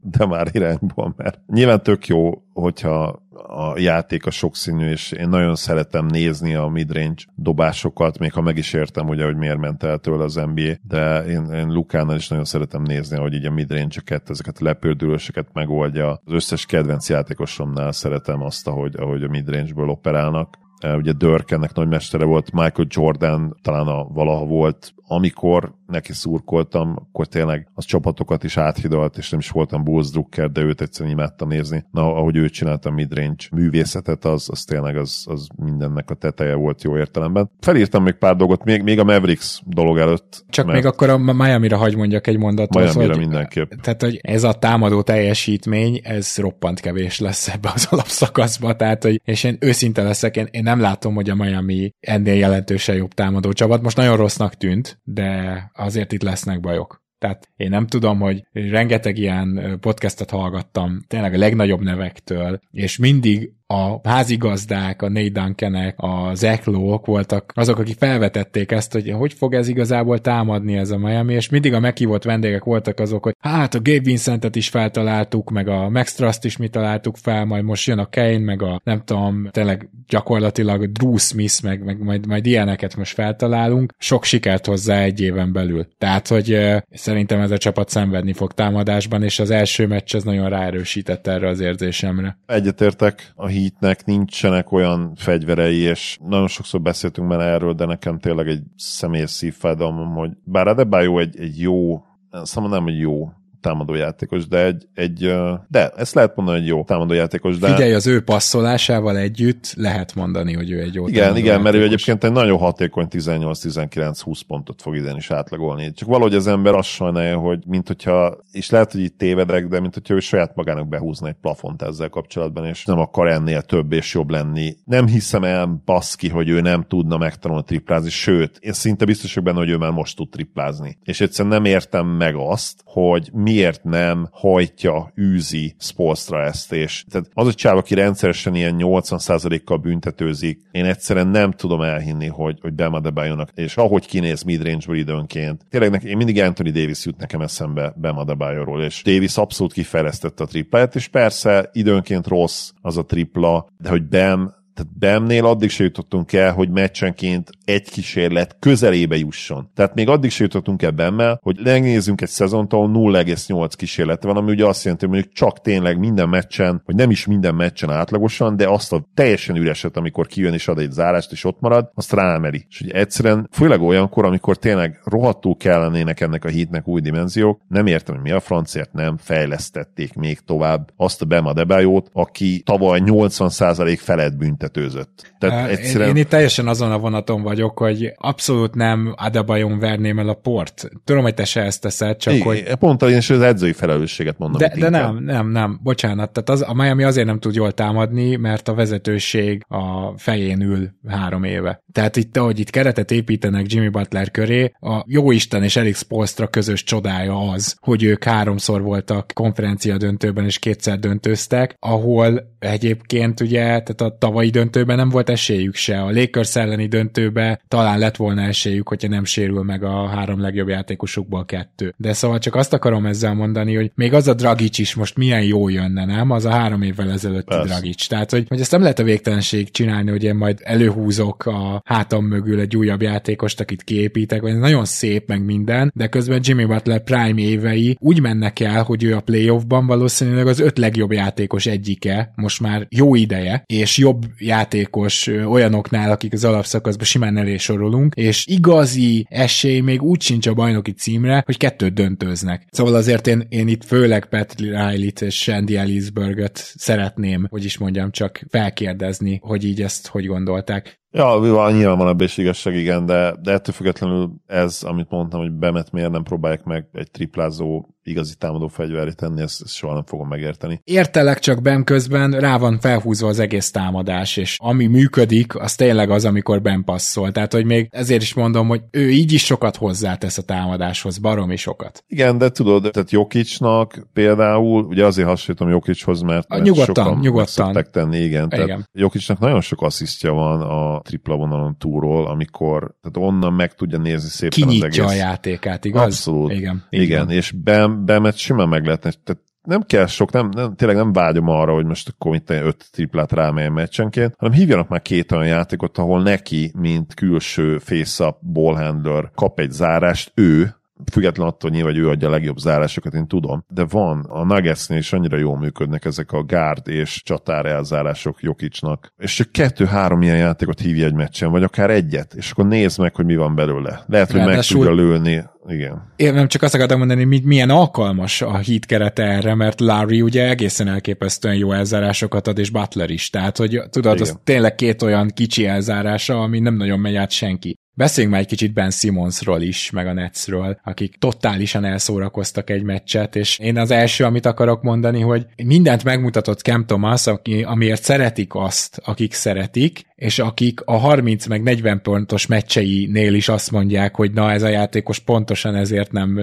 De már irányból, mert nyilván tök jó, hogyha a játék a sokszínű, és én nagyon szeretem nézni a midrange dobásokat, még ha meg is értem, ugye, hogy miért ment el tőle az en bé á, de én, én Lukánál is nagyon szeretem nézni, hogy így a midrange-öket, ezeket a lepördülőseket megoldja. Az összes kedvenc játékosomnál szeretem azt, ahogy, ahogy a midrange-ből operálnak. Ugye Dirk ennek nagymestere volt, Michael Jordan talán a valaha volt, amikor neki szurkoltam, akkor tényleg az csapatokat is áthidalt, és nem is voltam Bulls drukker, de őt egyszerűen imádtam nézni. Na, ahogy ő csinálta a midrange művészetet, az, az tényleg az, az mindennek a teteje volt jó értelemben. Felírtam még pár dolgot, még, még a Mavericks dolog előtt. Csak még akkor a Miamira hagy mondjak egy mondatot. Miamira mindenképp. Tehát, hogy ez a támadó teljesítmény, ez roppant kevés lesz ebbe az alapszakaszba, tehát, hogy, és én őszinte leszek, én, én nem látom, hogy a Miami ennél jelentősen jobb támadó csapat. Most nagyon rossznak tűnt, de azért itt lesznek bajok. Tehát én nem tudom, hogy rengeteg ilyen podcastet hallgattam, tényleg a legnagyobb nevektől, és mindig a házigazdák, a Nate Duncan-ek, a Zach Lowe-ok voltak azok, akik felvetették ezt, hogy hogy fog ez igazából támadni ez a Miami, és mindig a meghívott vendégek voltak azok, hogy hát a Gabe Vincentet is feltaláltuk, meg a Max Trust is mi találtuk fel, majd most jön a Kane, meg a nem tudom, tényleg gyakorlatilag Drew Smith, meg, meg majd, majd ilyeneket most feltalálunk, sok sikert hozzá egy éven belül. Tehát, hogy euh, szerintem ez a csapat szenvedni fog támadásban, és az első meccs ez nagyon ráerősített erre az érzésemre. Egyetértek. A Heatnek nincsenek olyan fegyverei, és nagyon sokszor beszéltünk már erről, de nekem tényleg egy személyes szívfájdalmam, hogy bár Adebayo egy, egy jó, szóval nem egy jó támadójátékos, de egy, egy de ezt lehet mondani, hogy jó támadójátékos, de... Figyelj, az ő passzolásával együtt lehet mondani, hogy ő egy jó igen, igen, mert ő egyébként egy nagyon hatékony tizennyolc-tizenkilenc-húsz pontot fog idén is átlagolni. Csak valahogy az ember azt sajnálja, hogy mint hogyha, és lehet, hogy itt tévedek, de mint hogyha ő saját magának behúzna egy plafont ezzel kapcsolatban, és nem akar ennél több és jobb lenni. Nem hiszem el, baszki, hogy ő nem tudna megtanulni triplázni, sőt, én szinte biztos vagyok benne, hogy ő már most tud triplázni. És egyszerűen nem értem meg azt, hogy miért nem hajtja, űzi Spoelstra ezt, és tehát az a csáv, aki rendszeresen ilyen nyolcvan százalékkal büntetőzik, én egyszerűen nem tudom elhinni, hogy, hogy Bam Adebayonak, és ahogy kinéz midrange-ből időnként, tényleg neki, én mindig Anthony Davis jut nekem eszembe Bam Adebayoról, és Davis abszolút kifejlesztette a tripláját, és persze időnként rossz az a tripla, de hogy Bam Tehát Bamnél addig se jutottunk el, hogy meccsenként egy kísérlet közelébe jusson. Tehát még addig se jutottunk el Bammel, hogy megnézzünk egy szezont, ahol nulla egész nyolc kísérlet van, ami ugye azt jelenti, hogy mondjuk csak tényleg minden meccsen, vagy nem is minden meccsen átlagosan, de azt a teljesen üreset, amikor kijön és ad egy zárást, és ott marad, azt ráemeli. És ugye egyszerűen, főleg olyankor, amikor tényleg rohadtul kellenének ennek a Heatnek új dimenziók, nem értem, hogy mi a francért nem fejlesztették még tovább azt a Bam Adebayót, aki tavaly nyolcvan százalék felett büntet. Tehát egyszerűen... én, én itt teljesen azon a vonaton vagyok, hogy abszolút nem Adebayon verném el a port. Tudom, hogy te se ezt teszed, csak é, hogy... Pont én is az edzői felelősséget mondom. De, de nem, nem, nem, bocsánat. Tehát az, a Miami azért nem tud jól támadni, mert a vezetőség a fején ül három éve. Tehát itt, ahogy itt keretet építenek Jimmy Butler köré, a jóisten és Eric Spoelstra közös csodája az, hogy ők háromszor voltak konferencia döntőben és kétszer döntőztek, ahol egyébként ugye, tehát a tavalyi döntőben nem volt esélyük se. A Lakers elleni döntőben talán lett volna esélyük, hogyha nem sérül meg a három legjobb játékosukból kettő. De szóval csak azt akarom ezzel mondani, hogy még az a Dragic is most milyen jó jönne, nem? Az a három évvel ezelőtti Dragic. Tehát, hogy, hogy ezt nem lehet a végtelenség csinálni, hogy én majd előhúzok a hátam mögül egy újabb játékost, akit kiépítek, vagy ez nagyon szép meg minden, de közben Jimmy Butler prime évei úgy mennek el, hogy ő a playoffban valószínűleg az öt legjobb játékos egyike, most már jó ideje, és jobb játékos olyanoknál, akik az alapszakaszban simán elé sorolunk, és igazi esély még úgy sincs a bajnoki címre, hogy kettőt döntőznek. Szóval azért én, én itt főleg Pat Riley-t és Andy Ellisburg-öt szeretném, hogy is mondjam, csak felkérdezni, hogy így ezt hogy gondolták. Ja, nyilván van ebből is igazság, igen, de, de ettől függetlenül ez, amit mondtam, hogy Bemet miért nem próbálják meg egy triplázó igazi támadó fegyverre tenni, ezt, ezt soha nem fogom megérteni. Értelek, csak Bam közben rá van felhúzva az egész támadás, és ami működik, az tényleg az, amikor Bam passzol. Tehát, hogy még ezért is mondom, hogy ő így is sokat hozzátesz a támadáshoz, baromi sokat. Igen, de tudod, tehát Jokicnak például, ugye azért hasonlítom Jokichoz, mert, mert nyugodtan, sokan nyugodtan. Szokták tenni, igen. igen. Tehát Jokicnak nagyon sok asszisztja van a tripla vonalon túlról, amikor tehát onnan meg tudja nézni szépen kinyitja az egész. Kinyitja a játékát, igaz? Abszolút. Igen, igen. igen. és Bam Bemet simán meg lehetne, tehát nem kell sok, nem, nem, tényleg nem vágyom arra, hogy most akkor itt öt triplát rámeljen meccsenként, hanem hívjanak már két olyan játékot, ahol neki, mint külső face-up ballhandler kap egy zárást, ő, független attól nyilván, hogy ő adja a legjobb zárásokat, én tudom, de van, a Nuggetsnél is annyira jól működnek ezek a guard és csatár elzárások Jokicnak, és csak kettő-három ilyen játékot hívja egy meccsen, vagy akár egyet, és akkor nézd meg, hogy mi van belőle. Lehet, hogy meg tudja lőni. Igen. Én nem csak azt akartam mondani, hogy milyen alkalmas a Heat kerete erre, mert Larry ugye egészen elképesztően jó elzárásokat ad, és Butler is. Tehát, hogy tudod, igen. Az tényleg két olyan kicsi elzárása, ami nem nagyon megy át senki. Beszéljünk már egy kicsit Ben Simmonsról is, meg a Netsről, akik totálisan elszórakoztak egy meccset, és én az első, amit akarok mondani, hogy mindent megmutatott Cam Thomas, aki, amiért szeretik azt, akik szeretik, és akik a harminc meg negyven pontos meccseinél is azt mondják, hogy na ez a játékos pontosan ezért nem,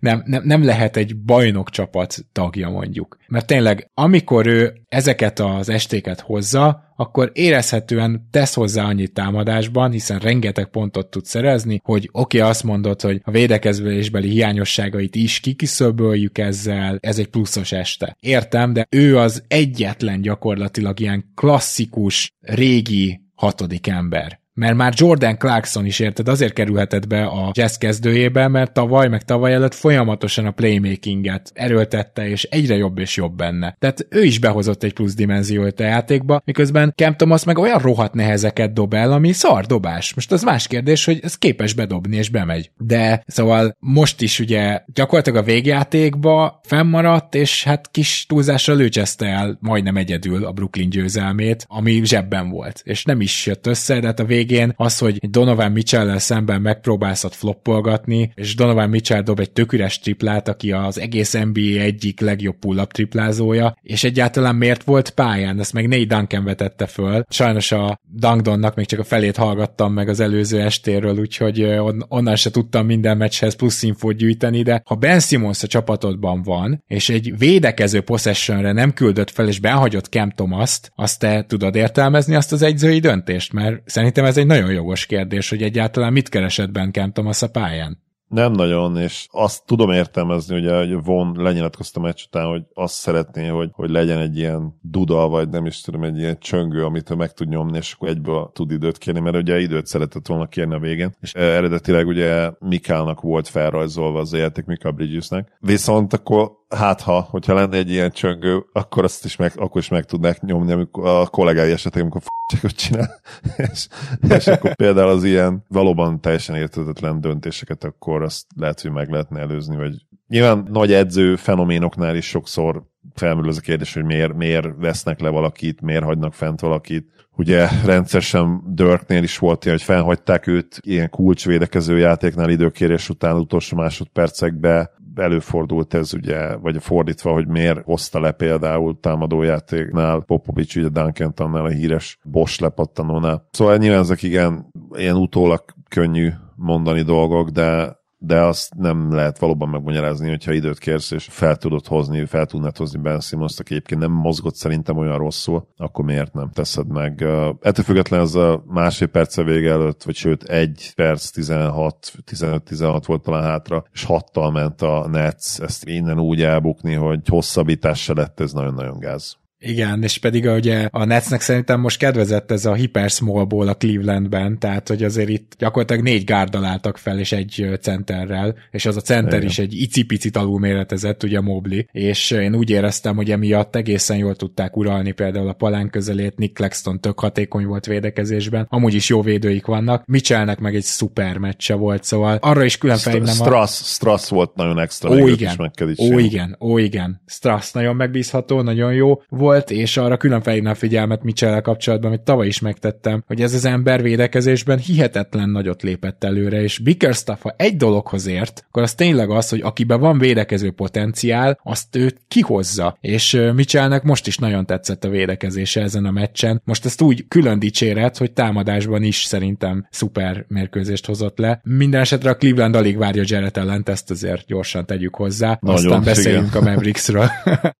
nem, nem, nem lehet egy bajnok csapat tagja mondjuk. Mert tényleg, amikor ő ezeket az estéket hozza, akkor érezhetően tesz hozzá annyit támadásban, hiszen rengeteg pontot tud szerezni, hogy oké, okay, azt mondod, hogy a védekezésbeli hiányosságait is kiküszöböljük ezzel, ez egy pluszos este. Értem, de ő az egyetlen gyakorlatilag ilyen klasszikus, régi hatodik ember. Mert már Jordan Clarkson is, érted, azért kerülhetett be a Jazz kezdőjébe, mert tavaly meg tavaly előtt folyamatosan a playmakinget erőltette, és egyre jobb és jobb benne. Tehát ő is behozott egy plusz dimenziót a játékba, miközben Cam Thomas meg olyan rohadt nehezeket dob el, ami szar dobás. Most az más kérdés, hogy ez képes bedobni, és bemegy. De szóval most is ugye gyakorlatilag a végjátékba fennmaradt, és hát kis túlzással ő cseszte el majdnem egyedül a Brooklyn győzelmét, ami zsebben volt. És nem is jött össze, de hát a vég Végén az, hogy Donovan Mitchell-lel szemben megpróbálsz floppolgatni, és Donovan Mitchell dob egy tök üres triplát, aki az egész en bé á egyik legjobb pull-up triplázója, és egyáltalán miért volt pályán, ezt meg Nate Duncan vetette föl. Sajnos a Dundonnak még csak a felét hallgattam meg az előző estéről, úgyhogy onnan se tudtam minden meccshez plusz infót gyűjteni, de ha Ben Simmons a csapatodban van, és egy védekező possessionre nem küldött fel, és behagyott Cam Thomast, azt te tudod értelmezni azt az egyzői döntést, mert szerintem ez egy nagyon jogos kérdés, hogy egyáltalán mit keresett Ben Cam Thomas a pályán? Nem nagyon, és azt tudom értelmezni, ugye, hogy von lenyilatkozta meccs után, hogy azt szeretné, hogy, hogy legyen egy ilyen duda, vagy nem is tudom, egy ilyen csöngő, amit ő meg tud nyomni, és akkor egyből tud időt kérni, mert ugye időt szeretett volna kérni a végén, és eredetileg ugye Mikálnak volt felrajzolva az a játék, Mikal Bridgesnek, viszont akkor hát ha, hogyha lenne egy ilyen csöngő, akkor azt is meg, akkor is meg tudnák nyomni amikor a kollégái esetleg, amikor f***ot csinál, és, és akkor például az ilyen valóban teljesen érthetetlen döntéseket, akkor azt lehet, hogy meg lehetne előzni, vagy nyilván nagy edző fenoménoknál is sokszor felmerül az a kérdés, hogy miért, miért vesznek le valakit, miért hagynak fent valakit. Ugye rendszeresen Dirknél is volt ilyen, hogy fennhagyták őt ilyen kulcsvédekező játéknál időkérés után utolsó másodpercekbe, előfordult ez ugye, vagy fordítva, hogy miért hozta le például támadójátéknál Popovics, ugye Duncantonnál a híres Bosch lepattanónál. Szóval nyilván ezek igen, ilyen utólag könnyű mondani dolgok, de de azt nem lehet valóban megmagyarázni, hogyha időt kérsz, és fel tudod hozni, fel tudnád hozni Ben Simmons-t, aki egyébként nem mozgott szerintem olyan rosszul, akkor miért nem teszed meg? Ettől függetlenül ez a másfél perce vége előtt, vagy sőt egy perc tizenhat, tizenöt-tizenhat volt talán hátra, és hattal ment a Nets, ezt innen úgy elbukni, hogy hosszabbítás se lett, ez nagyon-nagyon gáz. Igen, és pedig ugye a Netsnek szerintem most kedvezett ez a hiperszmallból a Clevelandben, tehát hogy azért itt gyakorlatilag négy gárddal álltak fel, és egy centerrel, és az a center igen. is egy icipicit alulméretezett, ugye Mobley, és én úgy éreztem, hogy emiatt egészen jól tudták uralni például a palánk közelét, Nick Claxton tök hatékony volt védekezésben, amúgy is jó védőik vannak, Mitchellnek meg egy szuper meccse volt, szóval arra is különfejében van. Strass, Strass volt nagyon extra, ó, igen, ó igen, ó igen, Strass nagyon megbízható, nagyon jó volt, és arra külön felhívnám figyelmet Mitchell-el kapcsolatban, amit tavaly is megtettem, hogy ez az ember védekezésben hihetetlen nagyot lépett előre, és Bickerstaff, ha egy dologhoz ért, akkor az tényleg az, hogy akiben van védekező potenciál, azt őt kihozza, és Mitchellnek most is nagyon tetszett a védekezése ezen a meccsen. Most ezt úgy külön dicséret, hogy támadásban is szerintem szuper mérkőzést hozott le. Minden esetre a Cleveland alig várja Jarrett ellent, ezt azért gyorsan tegyük hozzá, nagyon, aztán beszéljünk igen. a Mavericksről.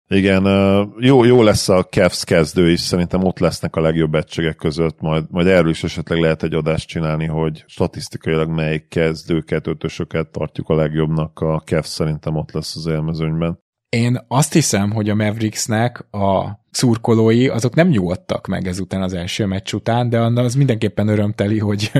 Igen, jó, jó lesz a Cavs kezdő is, szerintem ott lesznek a legjobb egységek között, majd, majd erről is esetleg lehet egy adást csinálni, hogy statisztikailag melyik kezdőket, ötösöket tartjuk a legjobbnak, a Cavs szerintem ott lesz az élmezőnyben. Én azt hiszem, hogy a Mavericksnek a szurkolói, azok nem nyugodtak meg ezután az első meccs után, de az mindenképpen örömteli, hogy,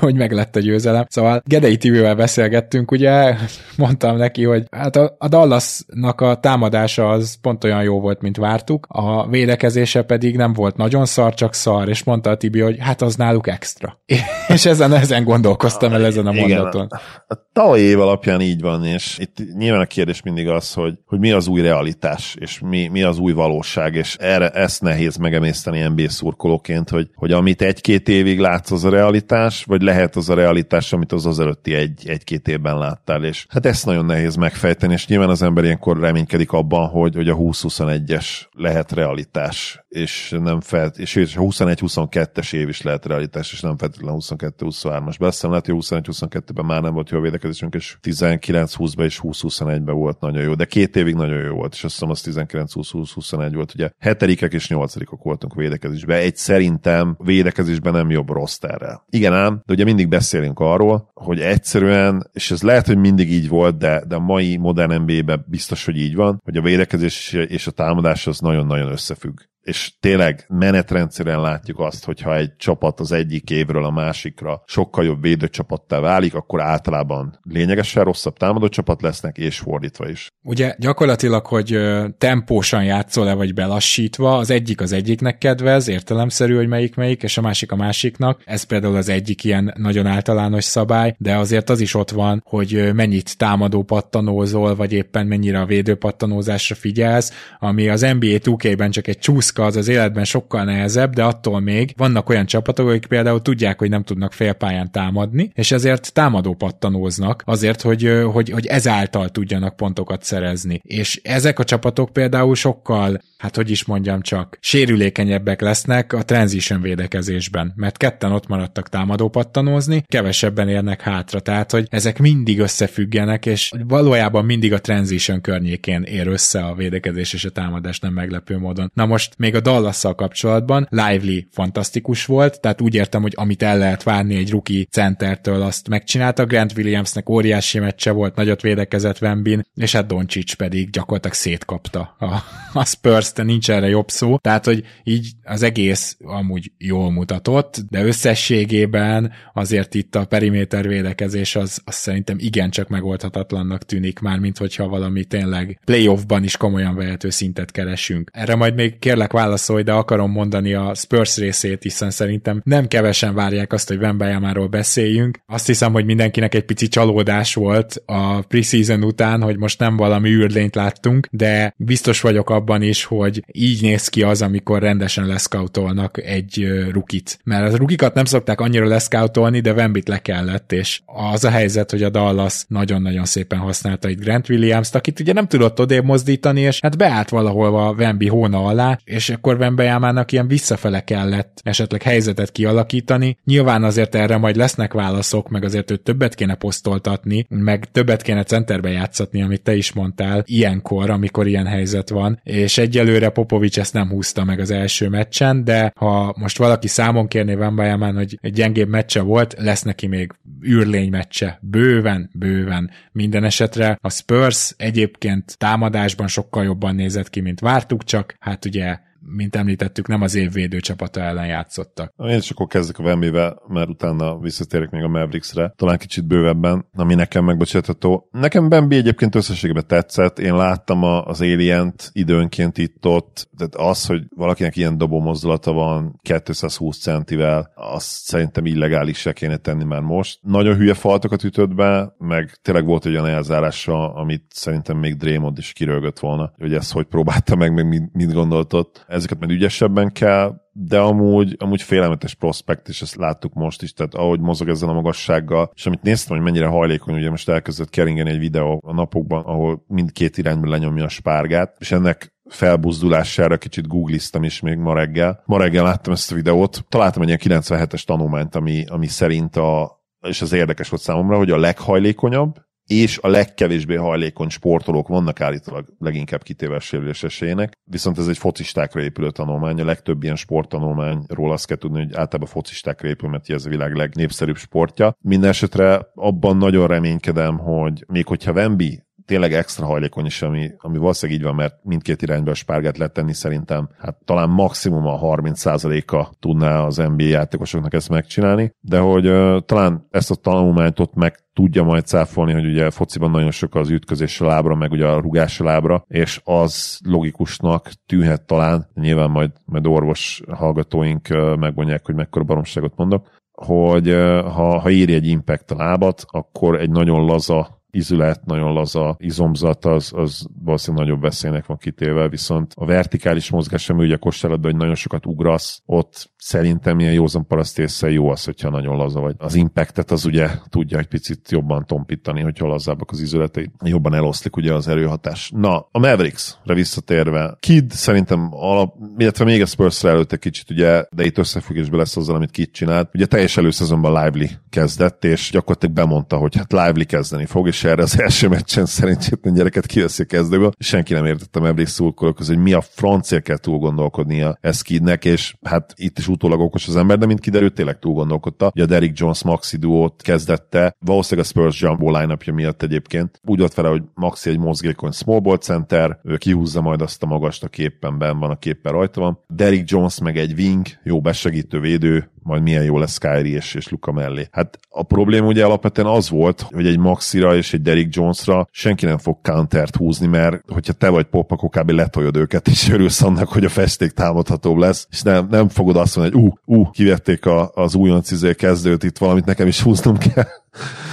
hogy meglett a győzelem. Szóval Gedei Tibivel beszélgettünk, ugye, mondtam neki, hogy hát a Dallasnak a támadása az pont olyan jó volt, mint vártuk, a védekezése pedig nem volt nagyon szar, csak szar, és mondta a Tibi, hogy hát az náluk extra. És ezen, ezen gondolkoztam el ezen a mondaton. Igen, a tavalyi év alapján így van, és itt nyilván a kérdés mindig az, hogy, hogy mi az új realitás, és mi, mi az új valóság, és erre ezt nehéz megemészteni en bé á szurkolóként, hogy, hogy amit egy-két évig látsz, az a realitás, vagy lehet az a realitás, amit az az előtti egy, egy-két évben láttál, és hát ezt nagyon nehéz megfejteni, és nyilván az ember ilyenkor reménykedik abban, hogy, hogy a húsz-huszonegyes lehet realitás, és nem felt, és a huszonegy-huszonkettes év is lehet realitás, és nem feltétlenül huszonkettő-huszonhármas. Beszéltem, lehet, hogy huszonegyben-huszonkettőben már nem volt jó a védekezésünk, és tizenkilenc-húszban és húsz-huszonegyben volt nagyon jó, de két évig nagyon jó volt, és azt hiszem az tizenkilenc-húsz-húsz-huszonegy volt, ugye hetedikek és nyolcadikok voltunk védekezésben, egy szerintem védekezésben nem jobb rosterrel. Igen ám, de ugye mindig beszélünk arról, hogy egyszerűen, és ez lehet, hogy mindig így volt, de, de a mai modern en bé á-ben biztos, hogy így van, hogy a védekezés és a támadás az nagyon-nagyon összefügg. És tényleg menetrendszeren látjuk azt, hogyha egy csapat az egyik évről a másikra sokkal jobb védőcsapattá válik, akkor általában lényegesen rosszabb támadó csapat lesznek, és fordítva is. Ugye gyakorlatilag, hogy tempósan játszol-e, vagy belassítva, az egyik az egyiknek kedvez, értelemszerű, hogy melyik-melyik, és a másik a másiknak. Ez például az egyik ilyen nagyon általános szabály, de azért az is ott van, hogy mennyit támadó pattanózol, vagy éppen mennyire a védő pattanózásra figyelsz, ami az en bé á two K-ben csak egy csúsz az az életben sokkal nehezebb, de attól még vannak olyan csapatok, akik például tudják, hogy nem tudnak félpályán támadni, és ezért támadó pattanóznak azért, hogy, hogy, hogy ezáltal tudjanak pontokat szerezni. És ezek a csapatok például sokkal, hát hogy is mondjam csak, sérülékenyebbek lesznek a transition védekezésben, mert ketten ott maradtak támadó pattanózni, kevesebben érnek hátra, tehát hogy ezek mindig összefüggenek, és valójában mindig a transition környékén ér össze a védekezés és a támadás, nem meglepő módon. Na most még a Dallasszal kapcsolatban Lively fantasztikus volt, tehát úgy értem, hogy amit el lehet várni egy rookie centertől, azt megcsinálta. Grant Williamsnek óriási meccse volt, nagyot védekezett Wembin, és hát Doncic pedig gyakorlatilag szétkapta a, a Spurs, de nincs erre jobb szó. Tehát, hogy így az egész amúgy jól mutatott, de összességében azért itt a periméter védekezés az, az szerintem igencsak megoldhatatlannak tűnik, mármint hogyha valami tényleg playoffban is komolyan vehető szintet keresünk. Erre majd még kérlek válaszolj, de akarom mondani a Spurs részét, hiszen szerintem nem kevesen várják azt, hogy Bam Adebayoról beszéljünk. Azt hiszem, hogy mindenkinek egy pici csalódás volt a preseason után, hogy most nem valami űrlényt láttunk, de biztos vagyok abban is, hogy így néz ki az, amikor rendesen leszkautolnak egy rukit. Mert a rukikat nem szokták annyira leszkautolni, de Wembit le kellett, és az a helyzet, hogy a Dallas nagyon-nagyon szépen használta itt Grant Williams-t, akit ugye nem tudott odébb mozdítani, és hát beállt valahol a Wemby hóna alá, és és akkor Wembenyámának ilyen visszafele kellett esetleg helyzetet kialakítani. Nyilván azért erre majd lesznek válaszok, meg azért őt többet kéne posztoltatni, meg többet kéne centerbe játszatni, amit te is mondtál, ilyenkor, amikor ilyen helyzet van, és egyelőre Popovics ezt nem húzta meg az első meccsen, de ha most valaki számon kérné Wembenyámán, hogy egy gyengébb meccse volt, lesz neki még űrlény meccse. Bőven, bőven. Minden esetre a Spurs egyébként támadásban sokkal jobban nézett ki, mint vártuk, csak hát ugye, mint említettük, nem az év védő csapata ellen játszottak. Én is akkor kezdek a Wembyvel, mert utána visszatérek még a Mavericksre, talán kicsit bővebben, ami nekem megbocsátható. Nekem Wemby egyébként összességében tetszett, én láttam az Alient időnként itt-ott, tehát az, hogy valakinek ilyen dobó mozdulata van kétszázhúsz centivel, azt szerintem illegálissá kéne tenni már most. Nagyon hülye faltokat ütött be, meg tényleg volt egy olyan elzárása, amit szerintem még Draymond is kirögött volna, hogy ezt hogy próbálta meg, meg mit gondoltott. Ezeket meg ügyesebben kell, de amúgy, amúgy félelmetes prospekt, és ezt láttuk most is, tehát ahogy mozog ezzel a magassággal, és amit néztem, hogy mennyire hajlékony, ugye most elkezdett keringeni egy videó a napokban, ahol mindkét irányban lenyomja a spárgát, és ennek felbuzdulására kicsit googliztam is még ma reggel. Ma reggel láttam ezt a videót, találtam egy ilyen kilencvenhetes tanulmányt, ami, ami szerint a, és az érdekes volt számomra, hogy a leghajlékonyabb és a legkevésbé hajlékony sportolók vannak állítólag leginkább kitéve a sérülés esélyének, viszont ez egy focistákra épülő tanulmány, a legtöbb ilyen sporttanulmányról azt kell tudni, hogy általában focistákra épül, mert ez a világ legnépszerűbb sportja. Mindenesetre abban nagyon reménykedem, hogy még hogyha Wemby tényleg extra hajlékony is, ami, ami valószínűleg így van, mert mindkét irányba a spárgát letenni szerintem, hát talán maximum a harminc százaléka tudná az en bé á játékosoknak ezt megcsinálni, de hogy uh, talán ezt a tanulmányt ott meg tudja majd cáfolni, hogy ugye fociban nagyon sok az ütközés a lábra, meg ugye a rugás a lábra, és az logikusnak tűnhet talán, nyilván majd, majd orvos hallgatóink uh, megmondják, hogy mekkora baromságot mondok, hogy uh, ha, ha éri egy impact a lábat, akkor egy nagyon laza izület, nagyon laza izomzat, az, az valószínűleg nagyobb veszélynek van kitéve, viszont a vertikális mozgás, ami ugye a kosárlabdában, hogy nagyon sokat ugrasz, ott szerintem ilyen józan paraszt észre jó az, hogyha nagyon laza vagy. Az impactet az ugye tudja egy picit jobban tompítani, hogyha lazábbak az izületei, jobban eloszlik ugye az erőhatás. Na, a Mavericksre visszatérve, Kidd szerintem alap, illetve még a Spursre előtte kicsit, ugye, de itt összefüggésben lesz azzal, amit Kidd csinált. Ugye teljes előszezonban Lively kezdett, és gyakorlatilag bemondta, hogy hát Lively kezdeni fog, és erre az első meccsen szerintem gyereket kiveszi a kezdőből. Senki nem értette a Mavericks szurkolók közül, hogy mi a francia kell túl gondolkodnia ezt Kiddnek, és hát itt is utólag okos az ember, de mint kiderült, tényleg túl gondolkodta. Ugye a Derrick Jones Maxi duót kezdette, valószínűleg a Spurs Jumbo line-upja miatt egyébként. Úgy volt vele, hogy Maxi egy mozgékony small ball center, ő kihúzza majd azt a magast, aki éppen benn van, a képpen rajta van. Derrick Jones meg egy wing, jó besegítő védő, majd milyen jó lesz Kyrie és, és Luka mellé. Hát a probléma ugye alapvetően az volt, hogy egy Maxira és egy Derrick Jonesra senki nem fog countert húzni, mert hogyha te vagy Pop, akkor kb. Letoljod őket, és örülsz annak, hogy a festék támadhatóbb lesz, és nem, nem fogod azt mondani, hogy ú, ú, kivették a, az újonc izé kezdőt, itt valamit nekem is húznom kell.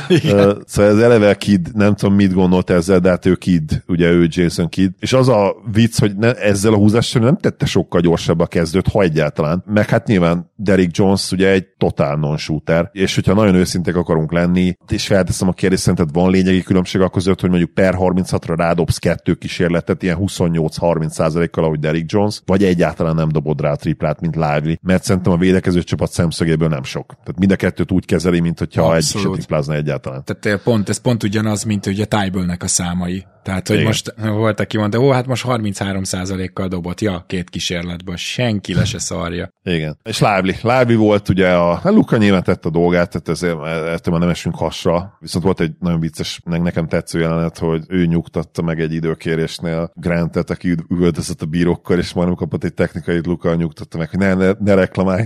Igen. Szóval ez eleve Kidd, nem tudom mit gondolt ezzel, de hát ő Kidd, ugye ő Jason Kidd, és az a vicc, hogy ne, ezzel a húzással nem tette sokkal gyorsabb a kezdőt, ha egyáltalán, meg hát nyilván Derrick Jones ugye egy totál non-shooter, és hogyha nagyon őszintek akarunk lenni, és felteszem a kérdést, szerinted van lényegi különbség a között, hogy mondjuk per harmincatra rádobsz kettő kísérletet, ilyen huszonnyolc-harminc százalékkal, ahogy Derrick Jones, vagy egyáltalán nem dobod rá a triplát, mint Lively, mert szerintem a védekező csapat szemszögéből nem sok. Tehát mind a kettőt úgy kezeli, mint hogyha egy triplázna egyáltalán. Tehát pont, ez pont ugyanaz, mint ugye Tybelnek a számai. Tehát, hogy igen. Most volt, aki mondta, ó, hát most harminchárom százalékkal dobott, ja, két kísérletből, senki le se szarja. Igen. És Lively. Lively volt ugye a, a Luka nyilván tett a dolgát, tehát ezért, ettől már nem esünk hasra. Viszont volt egy nagyon vicces, nekem tetsző jelenet, hogy ő nyugtatta meg egy időkérésnél Grantet, aki üvöltözött a bírókkal, és majdnem kapott egy technikait, Luka nyugtatta meg, hogy ne, ne, ne reklamálj.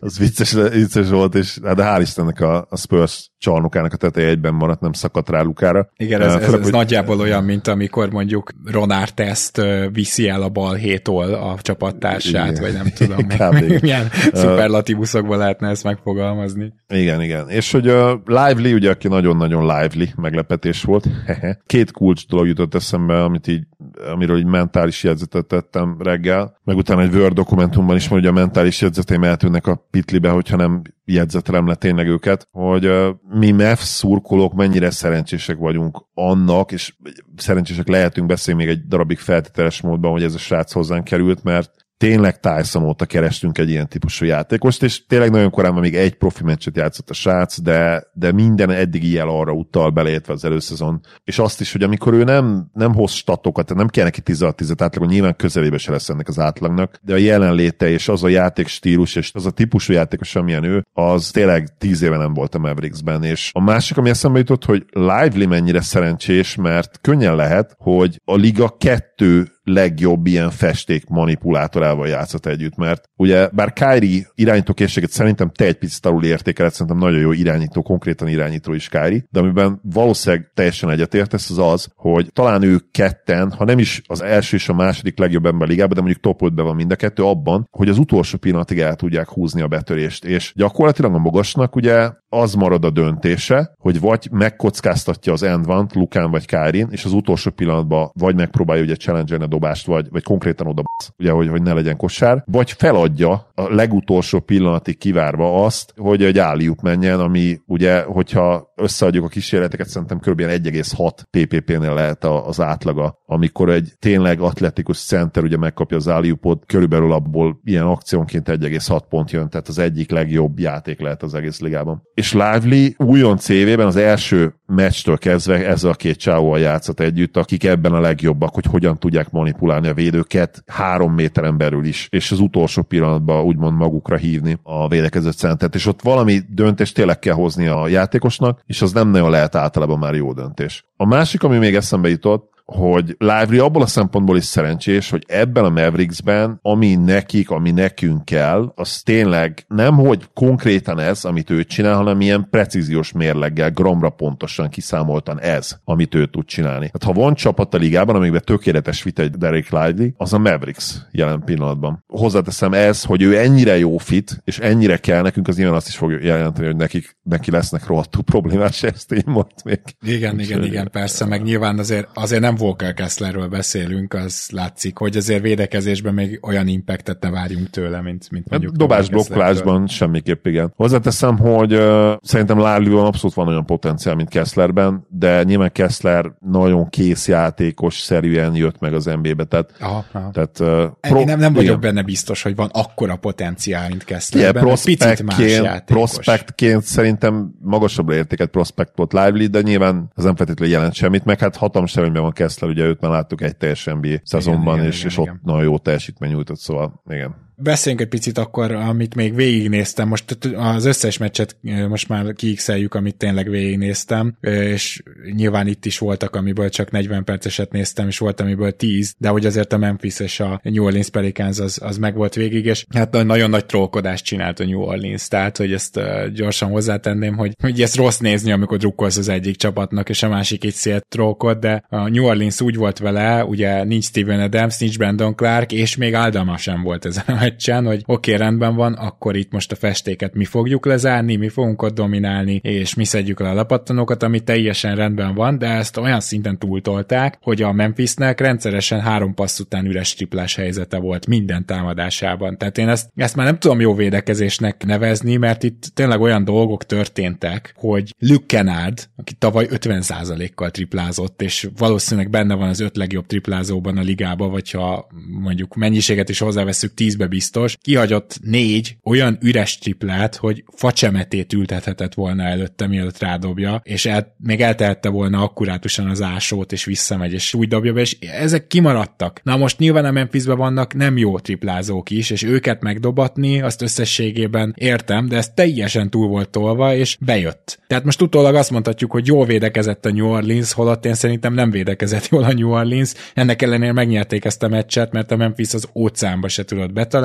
Az vicces, vicces volt, és hát de hál' Istennek a, a Spurs csarnokának a teteje egyben maradt, nem szakadt rá Lukára. Igen, ez, ez, ez nagyjából olyan, mint amikor mondjuk Ron Artest viszi el a bal hétól a csapattársát, igen. Vagy nem tudom, milyen szuperlatívuszokban lehetne ezt megfogalmazni. Igen, igen. És hogy uh, Lively, ugye, aki nagyon-nagyon Lively meglepetés volt, két kulcs dolog jutott eszembe, amit így amiről egy mentális jegyzetet tettem reggel, meg utána egy Word dokumentumban is, hogy a mentális jegyzeteim eltűnnek a pitlibe, hogyha nem jegyzetelem le tényleg őket, hogy uh, mi Mavs szurkolók mennyire szerencsések vagyunk annak, és szerencsések lehetünk, beszélni még egy darabig feltételes módban, hogy ez a srác hozzánk került, mert tényleg Tyson óta kerestünk egy ilyen típusú játékost, és tényleg nagyon korán még egy profi meccset játszott a srác, de, de minden eddig ilyen arra utal, beleértve az előszezon. És azt is, hogy amikor ő nem, nem hoz statokat, nem kell neki tíz tíz átlagon, nyilván közelébe se lesz ennek az átlagnak, de a jelenléte és az a játékstílus, és az a típusú játékos, amilyen ő, az tényleg tíz éve nem volt a Mavericksben. És a másik, ami eszembe jutott, hogy Lively mennyire szerencsés, mert könnyen lehet, hogy a liga kettő legjobb ilyen festék manipulátorával játszott együtt, mert ugye bár Kyrie irányítókészséget szerintem te egy picit alul értékeled, szerintem nagyon jó irányító, konkrétan irányító is Kyrie, de amiben valószínűleg teljesen egyetértesz, az az, hogy talán ők ketten, ha nem is az első és a második legjobb ember ligában, de mondjuk top ötben van mind a kettő abban, hogy az utolsó pillanatig el tudják húzni a betörést, és gyakorlatilag a magasnak ugye az marad a döntése, hogy vagy megkockáztatja az end one-t Lukán vagy Kyrie-n, és az utolsó pillanatban vagy megpróbálja ugye challenge-elni a dobást, vagy, vagy konkrétan oda b***, ugye, hogy, hogy ne legyen kosár, vagy feladja a legutolsó pillanatig kivárva azt, hogy egy alley-oop menjen, ami ugye, hogyha összeadjuk a kísérleteket, szerintem kb. egy egész hat pé pé pé-nél lehet az átlaga, amikor egy tényleg atletikus center ugye megkapja az alley-oopot, körülbelül abból ilyen akciónként egy egész hat pont jön, tehát az egyik legjobb játék lehet az egész ligában. És Lively újon cé vében az első meccstől kezdve ezzel a két csávóval játszott együtt, akik ebben a legjobbak, hogy hogyan tudják manipulálni a védőket három méteren belül is, és az utolsó pillanatban úgymond magukra hívni a védekező centert, és ott valami döntést tényleg kell hozni a játékosnak, és az nem nagyon lehet általában már jó döntés. A másik, ami még eszembe jutott, hogy Lively abból a szempontból is szerencsés, hogy ebben a Mavericksben, ami nekik, ami nekünk kell, az tényleg nem, hogy konkrétan ez, amit ő csinál, hanem ilyen precíziós mérleggel, gramra pontosan kiszámoltan ez, amit ő tud csinálni. Tehát ha van csapat a ligában, amikben tökéletes fit egy Derek Lively, az a Mavericks jelen pillanatban. Hozzáteszem ez, hogy ő ennyire jó fit, és ennyire kell nekünk, az nyilván azt is fog jelenteni, hogy nekik, neki lesznek rohadtul problémás, se ezt így mondtam még. Igen, igen, Úgy, igen, persze, meg nyilván azért, azért nem Walker Kesslerről beszélünk, az látszik, hogy azért védekezésben még olyan impactet ne várjunk tőle, mint, mint mondjuk dobásblokkolásban semmiképp, igen. Hozzáteszem, hogy uh, szerintem Livelyben abszolút van olyan potenciál, mint Kesslerben, de nyilván Kessler nagyon kész játékos szerűen jött meg az en bé-be, tehát, aha, aha. tehát uh, pro, én nem, nem vagyok benne biztos, hogy van akkora potenciál, mint Kesslerben, egy picit más játékos. Prospektként szerintem magasabbra értéket prospekt volt Lively, de nyilván ez nem feltétlenül jelent semmit, meg hát hatalmas előnyben van Kessler, ugye őt már láttuk egy teljes en bé á szezonban, igen, és, igen, és igen. Ott nagyon jó teljesítmény nyújtott, szóval igen. Beszéljünk egy picit akkor, amit még végignéztem, most az összes meccset most már kiixeljük, amit tényleg végignéztem, és nyilván itt is voltak, amiből csak negyven perceset néztem, és volt, amiből tíz, de hogy azért a Memphis és a New Orleans Pelicans az, az meg volt végig, és hát nagyon nagy trollkodást csinált a New Orleans, tehát hogy ezt gyorsan hozzátenném, hogy, hogy ezt rossz nézni, amikor drukkolsz az egyik csapatnak, és a másik így szélt trollkod, de a New Orleans úgy volt vele, ugye nincs Steven Adams, nincs Brandon Clark, és még Aldama sem volt ezen a meccsen, hogy oké, okay, rendben van, akkor itt most a festéket mi fogjuk lezárni, mi fogunk ott dominálni, és mi szedjük le a lapattanókat, ami teljesen rendben van, de ezt olyan szinten túltolták, hogy a Memphisnek rendszeresen három passz után üres triplás helyzete volt minden támadásában. Tehát én ezt, ezt már nem tudom jó védekezésnek nevezni, mert itt tényleg olyan dolgok történtek, hogy Luke Kennard, aki tavaly ötven százalékkal triplázott, és valószínűleg benne van az öt legjobb triplázóban a ligában, vagy ha mondjuk mennyiséget is hozzáveszünk, tízbe biztos, kihagyott négy olyan üres triplát, hogy facsemetét ültethetett volna előtte, mielőtt rádobja, és el, még eltehette volna akkurátusan az ásót, és visszamegy, és úgy dobja be, és ezek kimaradtak. Na most nyilván a Memphisben vannak nem jó triplázók is, és őket megdobatni, azt összességében értem, de ez teljesen túl volt tolva, és bejött. Tehát most utólag azt mondhatjuk, hogy jól védekezett a New Orleans, holott én szerintem nem védekezett jól a New Orleans, ennek ellenére megnyerték ezt a meccset, mert a Memphis az óceánba se tudott betalálni,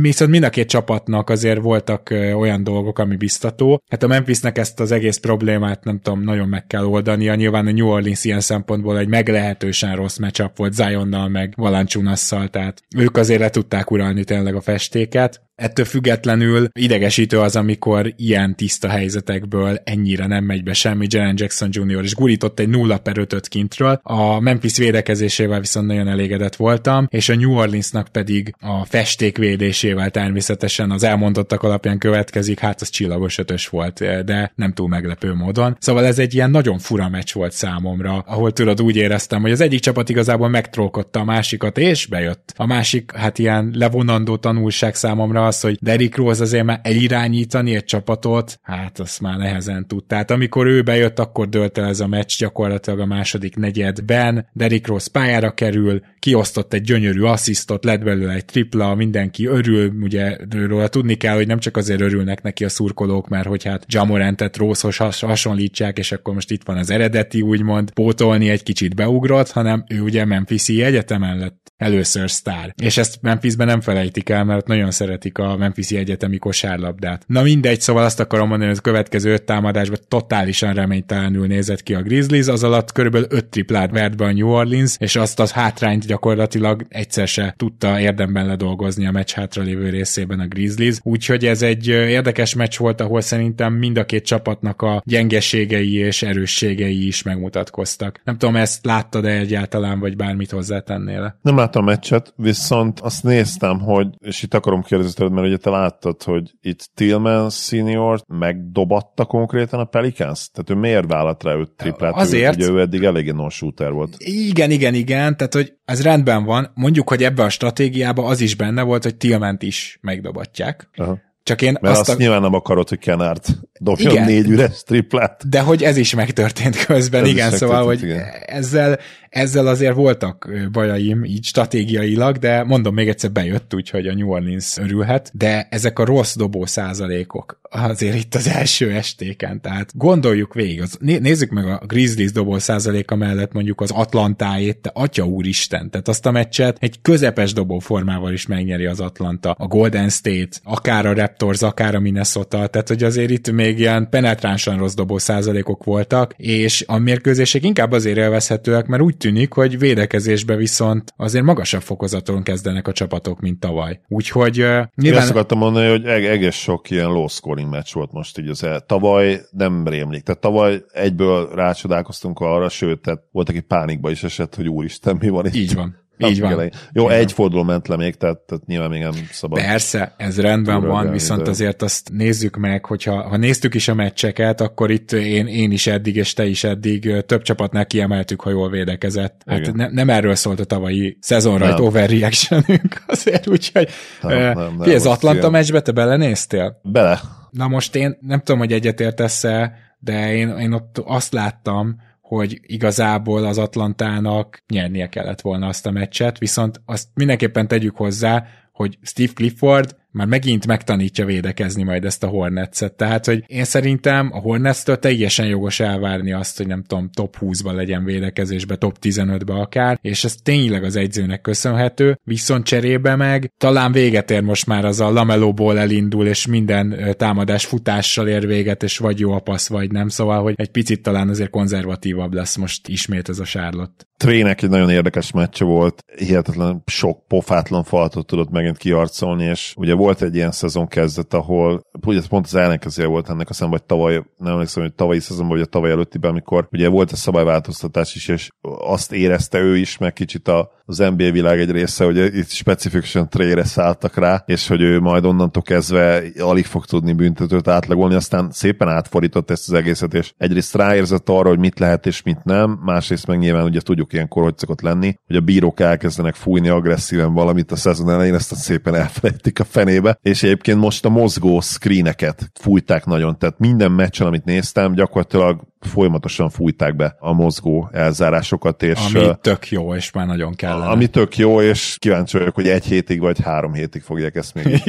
viszont mind a két csapatnak azért voltak olyan dolgok, ami biztató. Hát a Memphisnek ezt az egész problémát nem tudom, nagyon meg kell oldania. Nyilván a New Orleans ilyen szempontból egy meglehetősen rossz matchup volt Zionnal meg Valanciunasszal, tehát ők azért le tudták uralni tényleg a festéket. Ettől függetlenül idegesítő az, amikor ilyen tiszta helyzetekből ennyire nem megy be semmi. Jaren Jackson junior is gurított egy nulla per ötöt kintről, a Memphis védekezésével viszont nagyon elégedett voltam, és a New Orleansnak pedig a festék védésével természetesen az elmondottak alapján következik, hát az csillagos ötös volt, de nem túl meglepő módon. Szóval ez egy ilyen nagyon fura meccs volt számomra, ahol tudod úgy éreztem, hogy az egyik csapat igazából megtrólkodta a másikat, és bejött. A másik, hát ilyen levonandó tanulság számomra az, hogy Derrick Rose azért már elirányítani egy csapatot, hát azt már nehezen tud. Tehát amikor ő bejött, akkor dölt el ez a meccs gyakorlatilag a második negyedben. Derrick Rose pályára kerül, kiosztott egy gyönyörű asszisztot, lett belőle egy tripla, mindenki örül, ugye róla tudni kell, hogy nem csak azért örülnek neki a szurkolók, mert hogy hát Ja Morantet Rose-hoz hasonlítsák, és akkor most itt van az eredeti, úgymond pótolni egy kicsit beugrott, hanem ő ugye Memphis-i egyetemen lett először sztár. És ezt Memphisben nem felejtik el, mert nagyon szeretik a Memphis-i egyetemi kosárlabdát. Na mindegy, szóval azt akarom mondani, hogy a következő öt támadásban totálisan reménytelenül nézett ki a Grizzlies, az alatt körülbelül öt triplát vert be a New Orleans, és azt az hátrányt gyakorlatilag egyszer se tudta érdemben ledolgozni a meccs hátralévő részében a Grizzlies. Úgyhogy ez egy érdekes meccs volt, ahol szerintem mind a két csapatnak a gyengeségei és erősségei is megmutatkoztak. Nem tudom, ezt láttad-e egyáltalán, vagy bármit hozzátennél? Nem láttam a meccset, viszont azt néztem, hogy, és itt akarom kérdezni tőled, mert ugye te láttad, hogy itt Tillman seniort megdobatta konkrétan a Pelicans? Tehát ő miért vállalt rá öt triplát? Azért. Ő, ugye ő eddig eléggé non-shooter volt. Igen, igen, igen, tehát hogy ez rendben van. Mondjuk, hogy ebbe a stratégiába az is benne volt, hogy Tillmant is megdobatják. Aha. Csak én Mert azt, azt a... nyilván nem akarod, hogy Kenárt dobjon igen, négy üres triplát. De hogy ez is megtörtént közben, ez igen, szóval, hogy igen. Ezzel, ezzel azért voltak bajaim így stratégiailag, de mondom, még egyszer bejött, úgyhogy a New Orleans örülhet, de ezek a rossz dobó százalékok azért itt az első estéken, tehát gondoljuk végig, az, nézzük meg a Grizzlies dobó százaléka mellett mondjuk az Atlantáét, te atya úristen, tehát azt a meccset egy közepes dobó formával is megnyeri az Atlanta, a Golden State, akár a Raptors, akár a Minnesota, tehát hogy azért itt még ilyen penetránsan rossz dobó százalékok voltak, és a mérkőzések inkább azért élvezhetőek, mert úgy tűnik, hogy védekezésbe viszont azért magasabb fokozaton kezdenek a csapatok, mint tavaly. Úgyhogy uh, nyilván... Én azt akartam mondani, hogy eg- egész sok ilyen low scoring meccs volt most így az el. Tavaly nem rémlik. Tehát tavaly egyből rácsodálkoztunk arra, sőt, tehát volt, aki pánikba is esett, hogy úristen, mi van itt? Így van. Így van. Jó, igen. Egy forduló ment le még, tehát, tehát nyilván még nem szabad. Persze, ez rendben van, elgálni, viszont de... azért azt nézzük meg, hogyha ha néztük is a meccseket, akkor itt én, én is eddig, és te is eddig több csapatnál kiemeltük, ha jól védekezett. Hát ne, nem erről szólt a tavalyi szezonrajt overreactionünk azért, úgyhogy nem, nem, nem, ki az Atlanta ilyen. Meccsbe, te belenéztél? Bele. Na most én nem tudom, hogy egyetértesz-e, de én, én ott azt láttam, hogy igazából az Atlantának nyernie kellett volna azt a meccset, viszont azt mindenképpen tegyük hozzá, hogy Steve Clifford már megint megtanítja védekezni majd ezt a Hornets-et. Tehát, hogy én szerintem a Hornets-től teljesen jogos elvárni azt, hogy nem tudom, top húszba legyen védekezésbe, top tizenötbe akár, és ez tényleg az egyzőnek köszönhető, viszont cserébe meg talán véget ér most már az a Lamellóból elindul, és minden támadás futással ér véget, és vagy jó a passz, vagy nem, szóval, hogy egy picit talán azért konzervatívabb lesz most ismét ez a Charlotte. Trének egy nagyon érdekes meccse volt, hihetetlen sok pofátlan faltot tudott megint kiarcolni, és ugye volt egy ilyen szezon kezdet, ahol ugye pont az ellenkezője volt ennek, aztán vagy tavaly, nem emlékszem, hogy tavalyi szezonban, vagy a tavaly előttiben, amikor ugye volt a szabályváltoztatás is, és azt érezte ő is, meg kicsit az en bé á világ egy része, hogy itt specifikusan Trae-re szálltak rá, és hogy ő majd onnantól kezdve alig fog tudni büntetőt átlagolni, aztán szépen átfordított ezt az egészet, és egyrészt ráérzett arra, hogy mit lehet és mit nem, másrészt meg nyilván ugye tudjuk ilyenkor, hogy szokott lenni, hogy a bírók elkezdenek fújni agresszíven valamit a szezon elején, ezt szépen elfelejtik a fenébe. És egyébként most a mozgó screeneket fújták nagyon, tehát minden meccsen, amit néztem, gyakorlatilag folyamatosan fújták be a mozgó elzárásokat. És ami tök jó, és már nagyon kellene. Ami tök jó, és kíváncsi vagyok, hogy egy hétig vagy három hétig fogják ezt még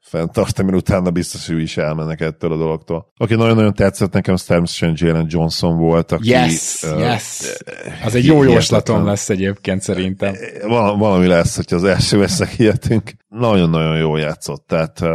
fenntartani, mert utána biztos, hogy is elmennek ettől a dologtól. Aki nagyon-nagyon tetszett nekem, az természetesen Jalen Johnson volt, aki... Yes, uh, yes! Az egy jó jóslatom lesz egyébként szerintem. Val- valami lesz, hogyha az első veszek ilyetünk. Nagyon-nagyon jól játszott, tehát... Uh,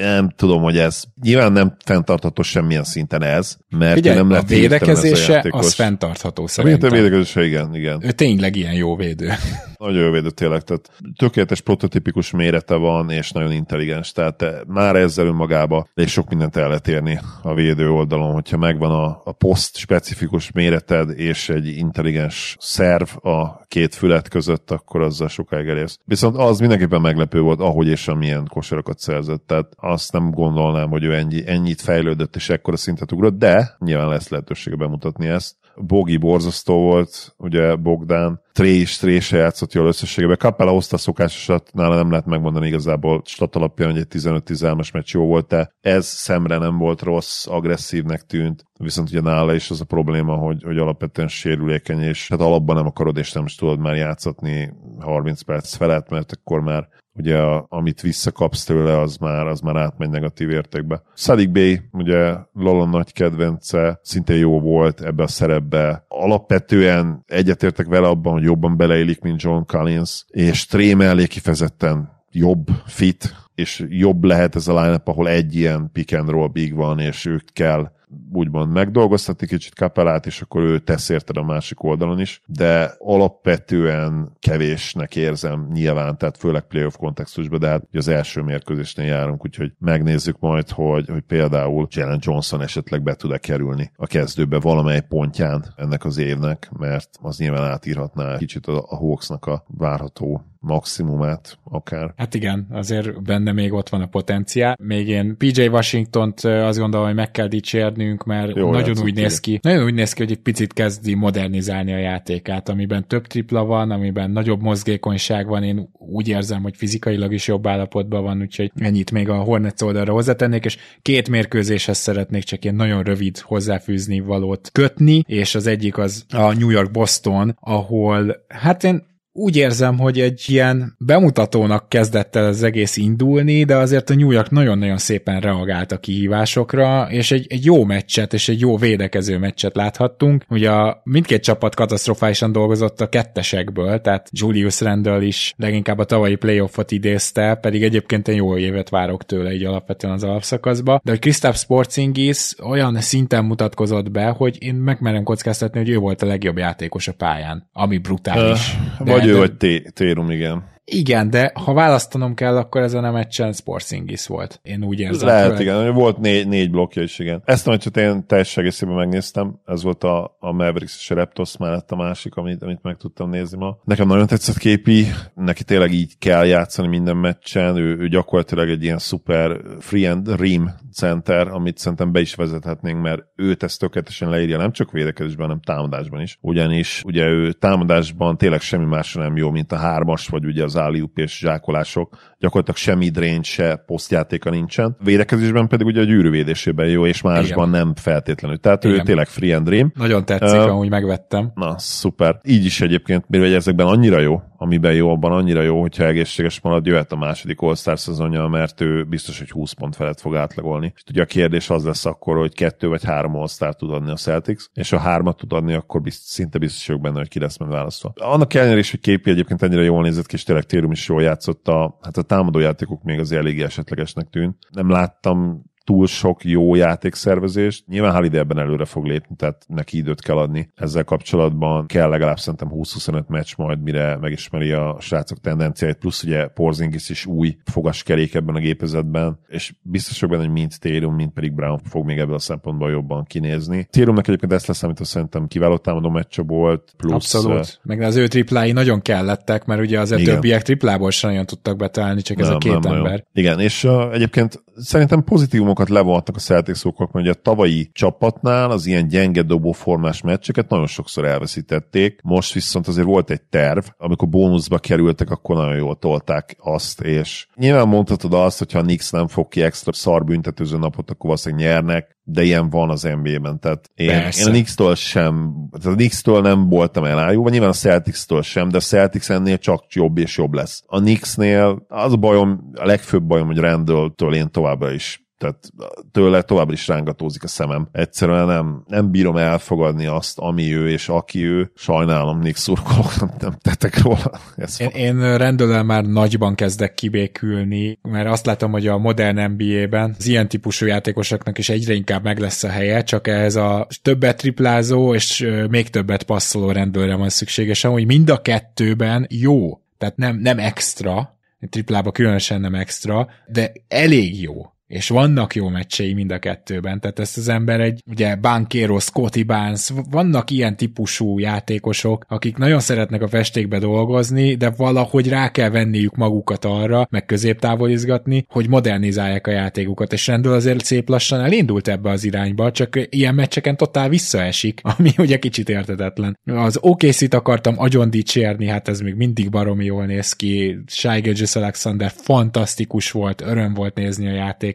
nem tudom, hogy ez nyilván nem fenntartható semmilyen szinten ez, mert figyelj, nem lehet védekezése, ez a az fenntartható szerintem. A védekezése, igen, igen. Ő tényleg ilyen jó védő. Nagyon jó védő tényleg, tehát tökéletes prototípikus mérete van, és nagyon intelligens, tehát már ezzel önmagába és sok mindent el lehet érni a védő oldalon, hogyha megvan a, a poszt specifikus méreted, és egy intelligens szerv a két fület között, akkor azzal sokáig elérsz. Viszont az mindenképpen meglepő volt, ahogy és amilyen kosarakat szerzett, tehát azt nem gondolnám, hogy ő ennyi, ennyit fejlődött, és ekkora szintet ugrott, de nyilván lesz lehetősége bemutatni ezt. Bogi borzasztó volt, ugye Bogdán, Tré is, Tré se játszott jól összességében. Capella hozta a szokásosat, nála nem lehet megmondani igazából stat alapján, hogy egy tizenöt-tizenhárom meccs jó volt, de ez szemre nem volt rossz, agresszívnek tűnt, viszont ugye nála is az a probléma, hogy, hogy alapvetően sérülékeny, és hát alapban nem akarod, és nem is tudod már játszatni harminc perc felett, mert akkor már ugye a, amit visszakapsz tőle, az már, az már átmegy negatív értékbe. Sadiq Bey, ugye Lalon nagy kedvence, szintén jó volt ebbe a szerepbe. Alapvetően egyetértek vele abban, hogy jobban beleillik, mint John Collins, és Trae mellé kifejezetten jobb fit, és jobb lehet ez a line-up, ahol egy ilyen pick and roll big van, és őt kell úgymond megdolgoztatni kicsit Capellát, és akkor ő tesz érted a másik oldalon is, de alapvetően kevésnek érzem nyilván, tehát főleg playoff kontextusban, de hát az első mérkőzésnél járunk, úgyhogy megnézzük majd, hogy, hogy például Jalen Johnson esetleg be tud-e kerülni a kezdőbe valamely pontján ennek az évnek, mert az nyilván átírhatná kicsit a, a Hawksnak a várható maximumát akár. Hát igen, azért benne még ott van a potenciál. Még én pé jé Washingtont azt gondolom, hogy meg kell dicsérnünk, mert jó, nagyon úgy néz ki, nagyon úgy néz ki, hogy egy picit kezdi modernizálni a játékát, amiben több tripla van, amiben nagyobb mozgékonyság van, én úgy érzem, hogy fizikailag is jobb állapotban van, úgyhogy ennyit még a Hornets oldalra hozzátennék, és két mérkőzéshez szeretnék csak én nagyon rövid hozzáfűzni valót kötni, és az egyik az a New York Boston, ahol hát én úgy érzem, hogy egy ilyen bemutatónak kezdett el az egész indulni, de azért a New York nagyon-nagyon szépen reagált a kihívásokra, és egy, egy jó meccset, és egy jó védekező meccset láthattunk. Ugye a, mindkét csapat katasztrofálisan dolgozott a kettesekből, tehát Julius Randle is leginkább a tavalyi playoffot idézte, pedig egyébként egy jó évet várok tőle így alapvetően az alapszakaszba, de hogy Kristaps Porzingis olyan szinten mutatkozott be, hogy én megmerem kockáztatni, hogy ő volt a legjobb játékos a pályán, ami brutális. De ő vagy té- térum, igen. Igen, de ha választanom kell, akkor ezen a meccsen Porzingis volt. Én úgy érzem. Lehet, hogy... igen. Volt négy, négy blokkja is, igen. Ezt a meccset én teljes egészében megnéztem. Ez volt a, a Mavericks és a Raptors mellett a másik, amit, amit meg tudtam nézni ma. Nekem nagyon tetszett képi. Neki tényleg így kell játszani minden meccsen. Ő, ő gyakorlatilag egy ilyen szuper free and rim center, amit szerintem be is vezethetnénk, mert őt ezt tökéletesen leírja, nem csak védekezésben, hanem támadásban is. Ugyanis ugye ő támadásban tényleg semmi másra nem jó, mint a hármas, vagy ugye az alley-oop és zsákolások, gyakorlatilag sem mid-range, se posztjátéka nincsen. Védekezésben pedig ugye a gyűrűvédésében jó, és másban igen, nem feltétlenül. Tehát igen, ő tényleg free and dream. Nagyon tetszik, uh, ahogy megvettem. Na, szuper. Így is egyébként, mert ezekben annyira jó, amiben jó, abban annyira jó, hogyha egészséges marad, jöhet a második All-Star szezonja, mert ő biztos, hogy húsz pont felett fog átlagolni. És ugye a kérdés az lesz akkor, hogy kettő vagy három All-Star tud adni a Celtics, és ha hármat tud adni, akkor biztos, szinte biztos vagyok benne, hogy ki lesz megválasztva. Annak ellenére is, hogy képi egyébként ennyire jól nézett ki, és tényleg Térum is jól játszott, a, hát a támadójátékok még az eléggé esetlegesnek tűnt. Nem láttam túl sok jó játékszervezést. Nyilván Holiday ebben előre fog lépni, tehát neki időt kell adni. Ezzel kapcsolatban kell legalább szerintem húsz-huszonöt meccs majd, mire megismeri a srácok tendenciáit, plusz ugye Porzingis is új fogaskerék ebben a gépezetben, és biztos benne, hogy mind Térum, mind pedig Brown fog még ebből a szempontból jobban kinézni. Térumnak egyébként ezt leszámítva szerintem kiváló támadó meccse volt, plusz... Abszolút. Meg az ő triplái nagyon kellettek, mert ugye azért igen, többiek triplából sem nagyon tudtak betalálni, csak nem, ez a két nem, ember. Nagyon. Igen, és uh, egyébként szerintem pozitívum levonhatnak a Celtics-ok, mert a tavalyi csapatnál az ilyen gyenge dobóformás meccseket nagyon sokszor elveszítették, most viszont azért volt egy terv, amikor bónuszba kerültek, akkor nagyon jól tolták azt, és nyilván mondhatod azt, hogyha a Knicks nem fog ki extra szar büntetőző napot, akkor valószínűleg nyernek, de ilyen van az en bé á-ben, tehát én, én a Knicks-től sem, tehát a Knicks-től nem voltam elájúva, nyilván a Celtics-től sem, de a Celtics ennél csak jobb és jobb lesz. A Knicks-nél az a bajom, a legfőbb bajom, hogy Randall-től én továbbra is Tehát tőle továbbra is rángatózik a szemem. Egyszerűen nem, nem bírom elfogadni azt, ami ő és aki ő. Sajnálom, Nick szurkolók, nem, nem tettek róla. Én, én rendőrrel már nagyban kezdek kibékülni, mert azt látom, hogy a modern en bé á-ben az ilyen típusú játékosoknak is egyre inkább meg lesz a helye, csak ehhez a többet triplázó és még többet passzoló rendőrre van szükségesen, hogy mind a kettőben jó, tehát nem, nem extra, triplába különösen nem extra, de elég jó. És vannak jó meccsei mind a kettőben, tehát ezt az ember egy, ugye Banchero, Scottie Barnes, vannak ilyen típusú játékosok, akik nagyon szeretnek a festékbe dolgozni, de valahogy rá kell venniük magukat arra, meg középtávol izgatni, hogy modernizálják a játékukat, és rendül azért szép lassan elindult ebbe az irányba, csak ilyen meccseken totál visszaesik, ami ugye kicsit értetetlen. Az o ká cét akartam agyon dicsérni, hát ez még mindig baromi jól néz ki, Shai Gilgeous-Alexander fantasztikus volt, öröm volt nézni a játék.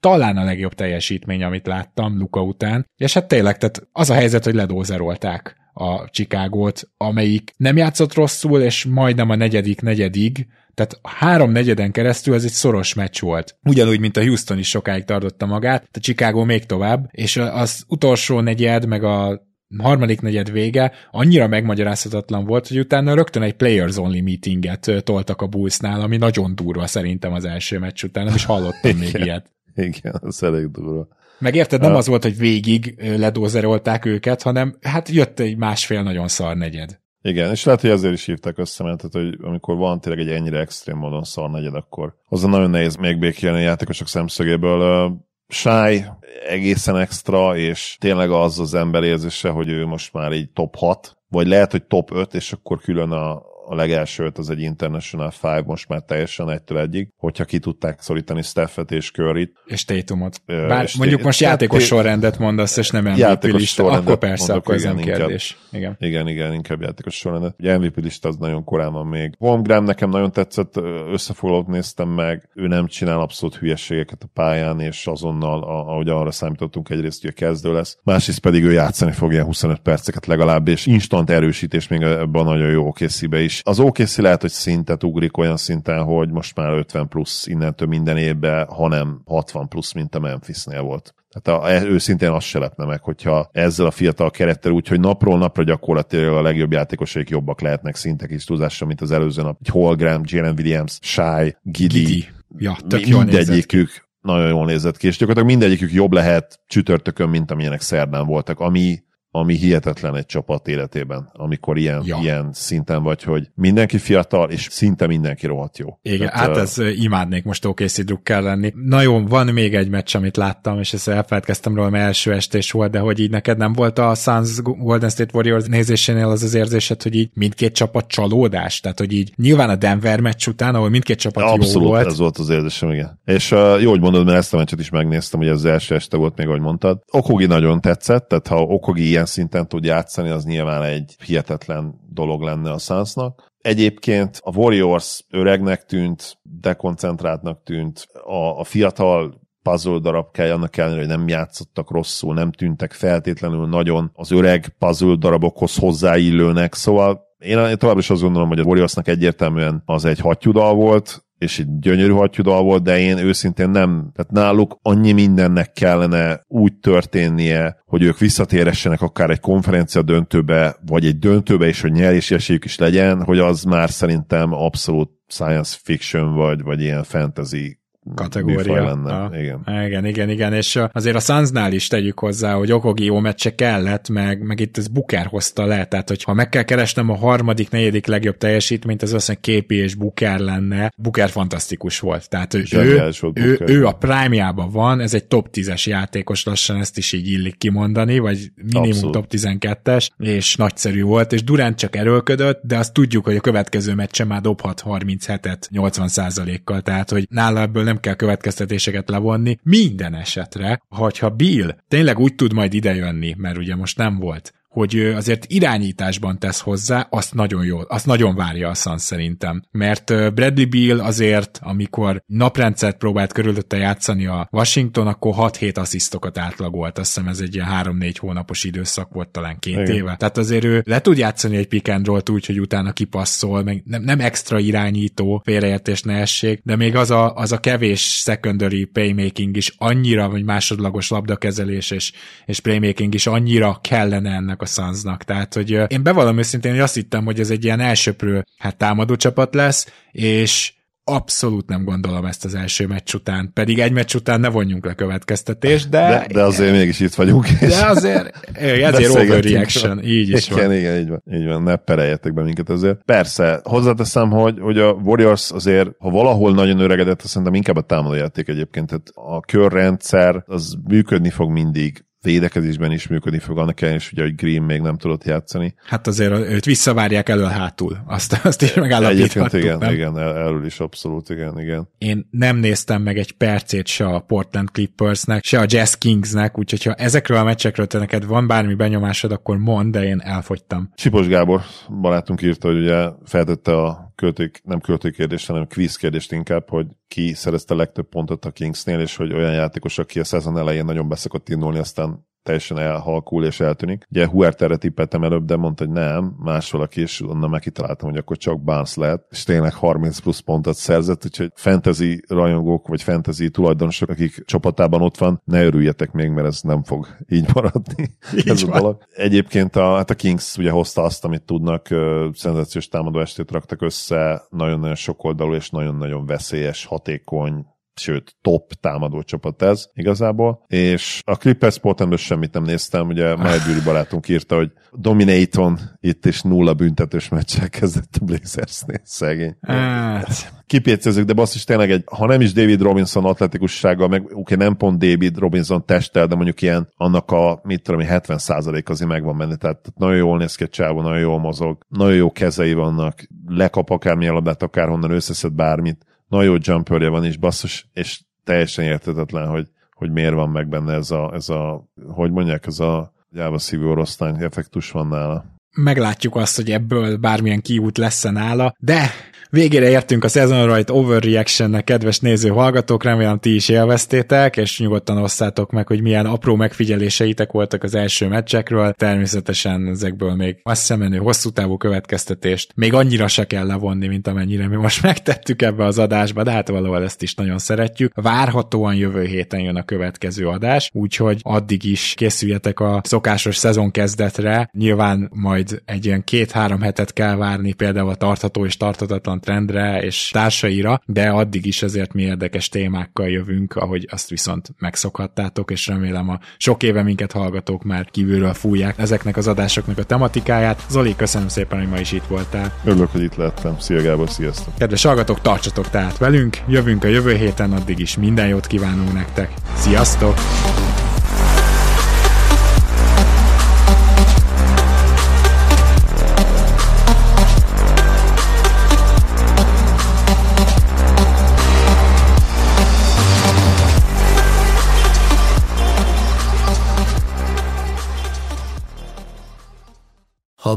Talán a legjobb teljesítmény, amit láttam Luka után, és hát tényleg, tehát az a helyzet, hogy ledózerolták a Chicagót, amelyik nem játszott rosszul, és majdnem a negyedik negyedig, tehát három negyeden keresztül ez egy szoros meccs volt. Ugyanúgy, mint a Houston is sokáig tartotta magát, a Chicago még tovább, és az utolsó negyed, meg a harmadik negyed vége annyira megmagyarázhatatlan volt, hogy utána rögtön egy players only meetinget toltak a Bullsnál, ami nagyon durva szerintem az első meccs után, nem is hallottam még ilyet. Igen, az elég durva. Meg érted, nem az volt, hogy végig ledózerolták őket, hanem hát jött egy másfél nagyon szar negyed. Igen, és lehet, hogy ezért is hívták össze, mert tehát, hogy amikor van tényleg egy ennyire extrém módon szar negyed, akkor azon nagyon nehéz megbékélni a játékosok szemszögéből. Shai egészen extra, és tényleg az az ember érzése, hogy ő most már így top hat, vagy lehet, hogy top öt, és akkor külön a, a legelső öt az egy International öt, most már teljesen egytől egyig, hogyha ki tudták szorítani Steph-et és Curryt. És Tatumot. Bár és mondjuk tétumot. Most játékos sorrendet mondasz, és nem em vé pé lista, akkor persze, mondok, akkor ez nem kérdés. Inkább, igen. igen, igen, inkább játékos sorrendet. Ugye em vé pé lista az nagyon korán van még. Holmgren nekem nagyon tetszett, összefoglalót néztem meg, ő nem csinál abszolút hülyeségeket a pályán, és azonnal, ahogy arra számítottunk, egyrészt, hogy a kezdő lesz, másrészt pedig ő játszani fog ilyen huszonöt perceket legalább, és instant erősítés még ebben nagyon jó o ká cébe is. Az o ká cé lehet, hogy szintet ugrik olyan szinten, hogy most már ötven plusz innentől minden évben, hanem hatvan plusz, mint a Memphisnél volt. Tehát őszintén azt se lepne meg, hogyha ezzel a fiatal kerettel úgy, hogy napról napra gyakorlatilag a legjobb játékosaik jobbak lehetnek szintek is túlzásra, mint az előző nap. Holmgren, Jalen Williams, Shai, Giddy, Giddy. Ja, mindegyikük nagyon jól nézett ki, és gyakorlatilag mindegyikük jobb lehet csütörtökön, mint amilyenek szerdán voltak, ami... ami hihetetlen egy csapat életében, amikor ilyen, ja. ilyen szinten vagy, hogy mindenki fiatal, és szinte mindenki rohadt jó. Igen, tehát, hát ez uh... imádnék most o ká cé drukkel lenni. Na jó, van még egy meccs, amit láttam, és ezt elfeledkeztem róla, mert első estés volt, de hogy így neked nem volt a Suns Golden State Warriors nézésénél az az érzésed, hogy így mindkét csapat csalódás? Tehát, hogy így nyilván a Denver meccs után, ahol mindkét csapat abszolút jó volt. Abszolút, ez volt az érzésem, igen. És uh, jó, hogy mondod, mert ezt a meccset is megnéztem, hogy az első este volt még, ahogy mondtad. Okogi nagyon tetszett, tehát ha Okogi ilyen szinten tud játszani, az nyilván egy hihetetlen dolog lenne a Sunsnak. Egyébként a Warriors öregnek tűnt, dekoncentráltnak tűnt, a, a fiatal puzzle darabkája, annak ellenére, hogy nem játszottak rosszul, nem tűntek feltétlenül nagyon az öreg puzzle darabokhoz hozzáillőnek, szóval én, én továbbra is azt gondolom, hogy a Warriorsnak egyértelműen az egy hattyúdal volt, és egy gyönyörű hattyúdal volt, de én őszintén nem, tehát náluk annyi mindennek kellene úgy történnie, hogy ők visszatéressenek akár egy konferencia döntőbe, vagy egy döntőbe is, hogy nyerési esélyük is legyen, hogy az már szerintem abszolút science fiction vagy, vagy ilyen fantasy kategória. Lenne. A, igen. igen, igen, igen, és azért a Sunsnál is tegyük hozzá, hogy Okogi jó meccse kellett, meg, meg itt ez Booker hozta le, tehát hogy ha meg kell keresnem a harmadik, negyedik legjobb teljesítményt, az aztán Képi és Booker lenne. Booker fantasztikus volt, tehát ő, ő, volt ő, ő a prime-jában van, ez egy top tízes játékos lassan, ezt is így illik kimondani, vagy minimum abszolút. top tizenkettes, és nagyszerű volt, és Durant csak erőlködött, de azt tudjuk, hogy a következő meccsen már dobhat harminchetet nyolcvan százalékkal, tehát hogy nála ebből nem kell következtetéseket levonni. Minden esetre, hogyha Bill tényleg úgy tud majd idejönni, mert ugye most nem volt, hogy azért irányításban tesz hozzá, azt nagyon jól, azt nagyon várja a Suns szerintem. Mert Bradley Beal azért, amikor naprendszert próbált körülötte játszani a Washington, akkor hat-hét asszisztokat átlagolt. Azt hiszem ez egy ilyen három-négy hónapos időszak volt talán két Igen. éve. Tehát azért ő le tud játszani egy pick and rollt úgy, hogy utána kipasszol, meg nem, nem extra irányító, félreértés ne essék, de még az a, az a kevés secondary playmaking is annyira, vagy másodlagos labdakezelés és, és playmaking is annyira kellene ennek a Sunsnak. Tehát, hogy én bevallom őszintén, hogy azt hittem, hogy ez egy ilyen elsöprő hát támadó csapat lesz, és abszolút nem gondolom ezt az első meccs után, pedig egy meccs után ne vonjunk le következtetést, de... De, de azért mégis itt vagyunk. És de azért, ezért overreaction, van. Így is igen, van. Igen, így van, így van, ne pereljetek be minket azért. Persze, hozzáteszem, hogy, hogy a Warriors azért, ha valahol nagyon öregedett, szerintem inkább a támadójáték egyébként, tehát a körrendszer az működni fog mindig, védekezésben is működni fog, annak ellenére is ugye, hogy Green még nem tudott játszani. Hát azért őt visszavárják elől hátul, azt, azt is megállapíthattuk. Egyébként igen, igen, erről is abszolút, igen, igen. Én nem néztem meg egy percét se a Portland Clippersnek, se a Jazz Kingsnek, úgyhogy ha ezekről a meccsekről te neked van bármi benyomásod, akkor mondd, de én elfogytam. Sipos Gábor barátunk írta, hogy ugye feltette a Költők, nem költőkérdést, hanem kvízkérdést inkább, hogy ki szerezte legtöbb pontot a Kingsnél, és hogy olyan játékos, aki a szezon elején nagyon beszokott indulni, aztán teljesen elhalkul és eltűnik. Ugye Huerterre tippeltem előbb, de mondta, hogy nem, más valaki, és onnan megkitaláltam, hogy akkor csak Barnes lehet, és tényleg harminc plusz pontot szerzett, úgyhogy fantasy rajongók, vagy fantasy tulajdonosok, akik csapatában ott van, ne örüljetek még, mert ez nem fog így maradni. Így ez van. A dolog. Egyébként a, hát a Kings ugye hozta azt, amit tudnak, szenzációs támadó estét raktak össze, nagyon-nagyon sokoldalú és nagyon-nagyon veszélyes, hatékony, sőt, top támadó csapat ez igazából, és a Clippers Portlandről semmit nem néztem, ugye Májbűri barátunk írta, hogy Dominaton itt is nulla büntetős meccsel kezdett a Blazersnél, szegény. Kipécézzük, de basszus tényleg egy, ha nem is David Robinson atletikussággal, meg oké, okay, nem pont David Robinson testtel, de mondjuk ilyen annak a, mit tudom, hetven százalék azért megvan menni, tehát nagyon jól néz ki a csávó, nagyon jól mozog, nagyon jó kezei vannak, lekap akármilyen labdát, akárhonnan összeszed bármit, nagyon jó jumperje van is, basszus, és teljesen érthetetlen, hogy, hogy miért van meg benne ez a, ez a hogy mondják, ez a gyávaszívű oroszlán effektus van nála. Meglátjuk azt, hogy ebből bármilyen kiút lesz nála, de végére értünk a Season Right Overreaction-nek, kedves néző hallgatók, remélem ti is élveztétek, és nyugodtan osszátok meg, hogy milyen apró megfigyeléseitek voltak az első meccsekről, természetesen ezekből még azt szemenő hosszú távú következtetést még annyira se kell levonni, mint amennyire mi most megtettük ebbe az adásba, de hát valahol ezt is nagyon szeretjük. Várhatóan jövő héten jön a következő adás, úgyhogy addig is készüljetek a szokásos szezon kezdetre, nyilván majd egy ilyen két-három hetet kell várni, például a tartható és tarthatatlan trendre és társaira, de addig is azért mi érdekes témákkal jövünk, ahogy azt viszont megszokhattátok, és remélem a sok éve minket hallgatók már kívülről fújják ezeknek az adásoknak a tematikáját. Zoli, köszönöm szépen, hogy ma is itt voltál. Örülök, hogy itt lettem. Szia Gábor, sziasztok! Kedves hallgatók, tartsatok tehát velünk, jövünk a jövő héten, addig is minden jót kívánunk nektek. Sziasztok! Ha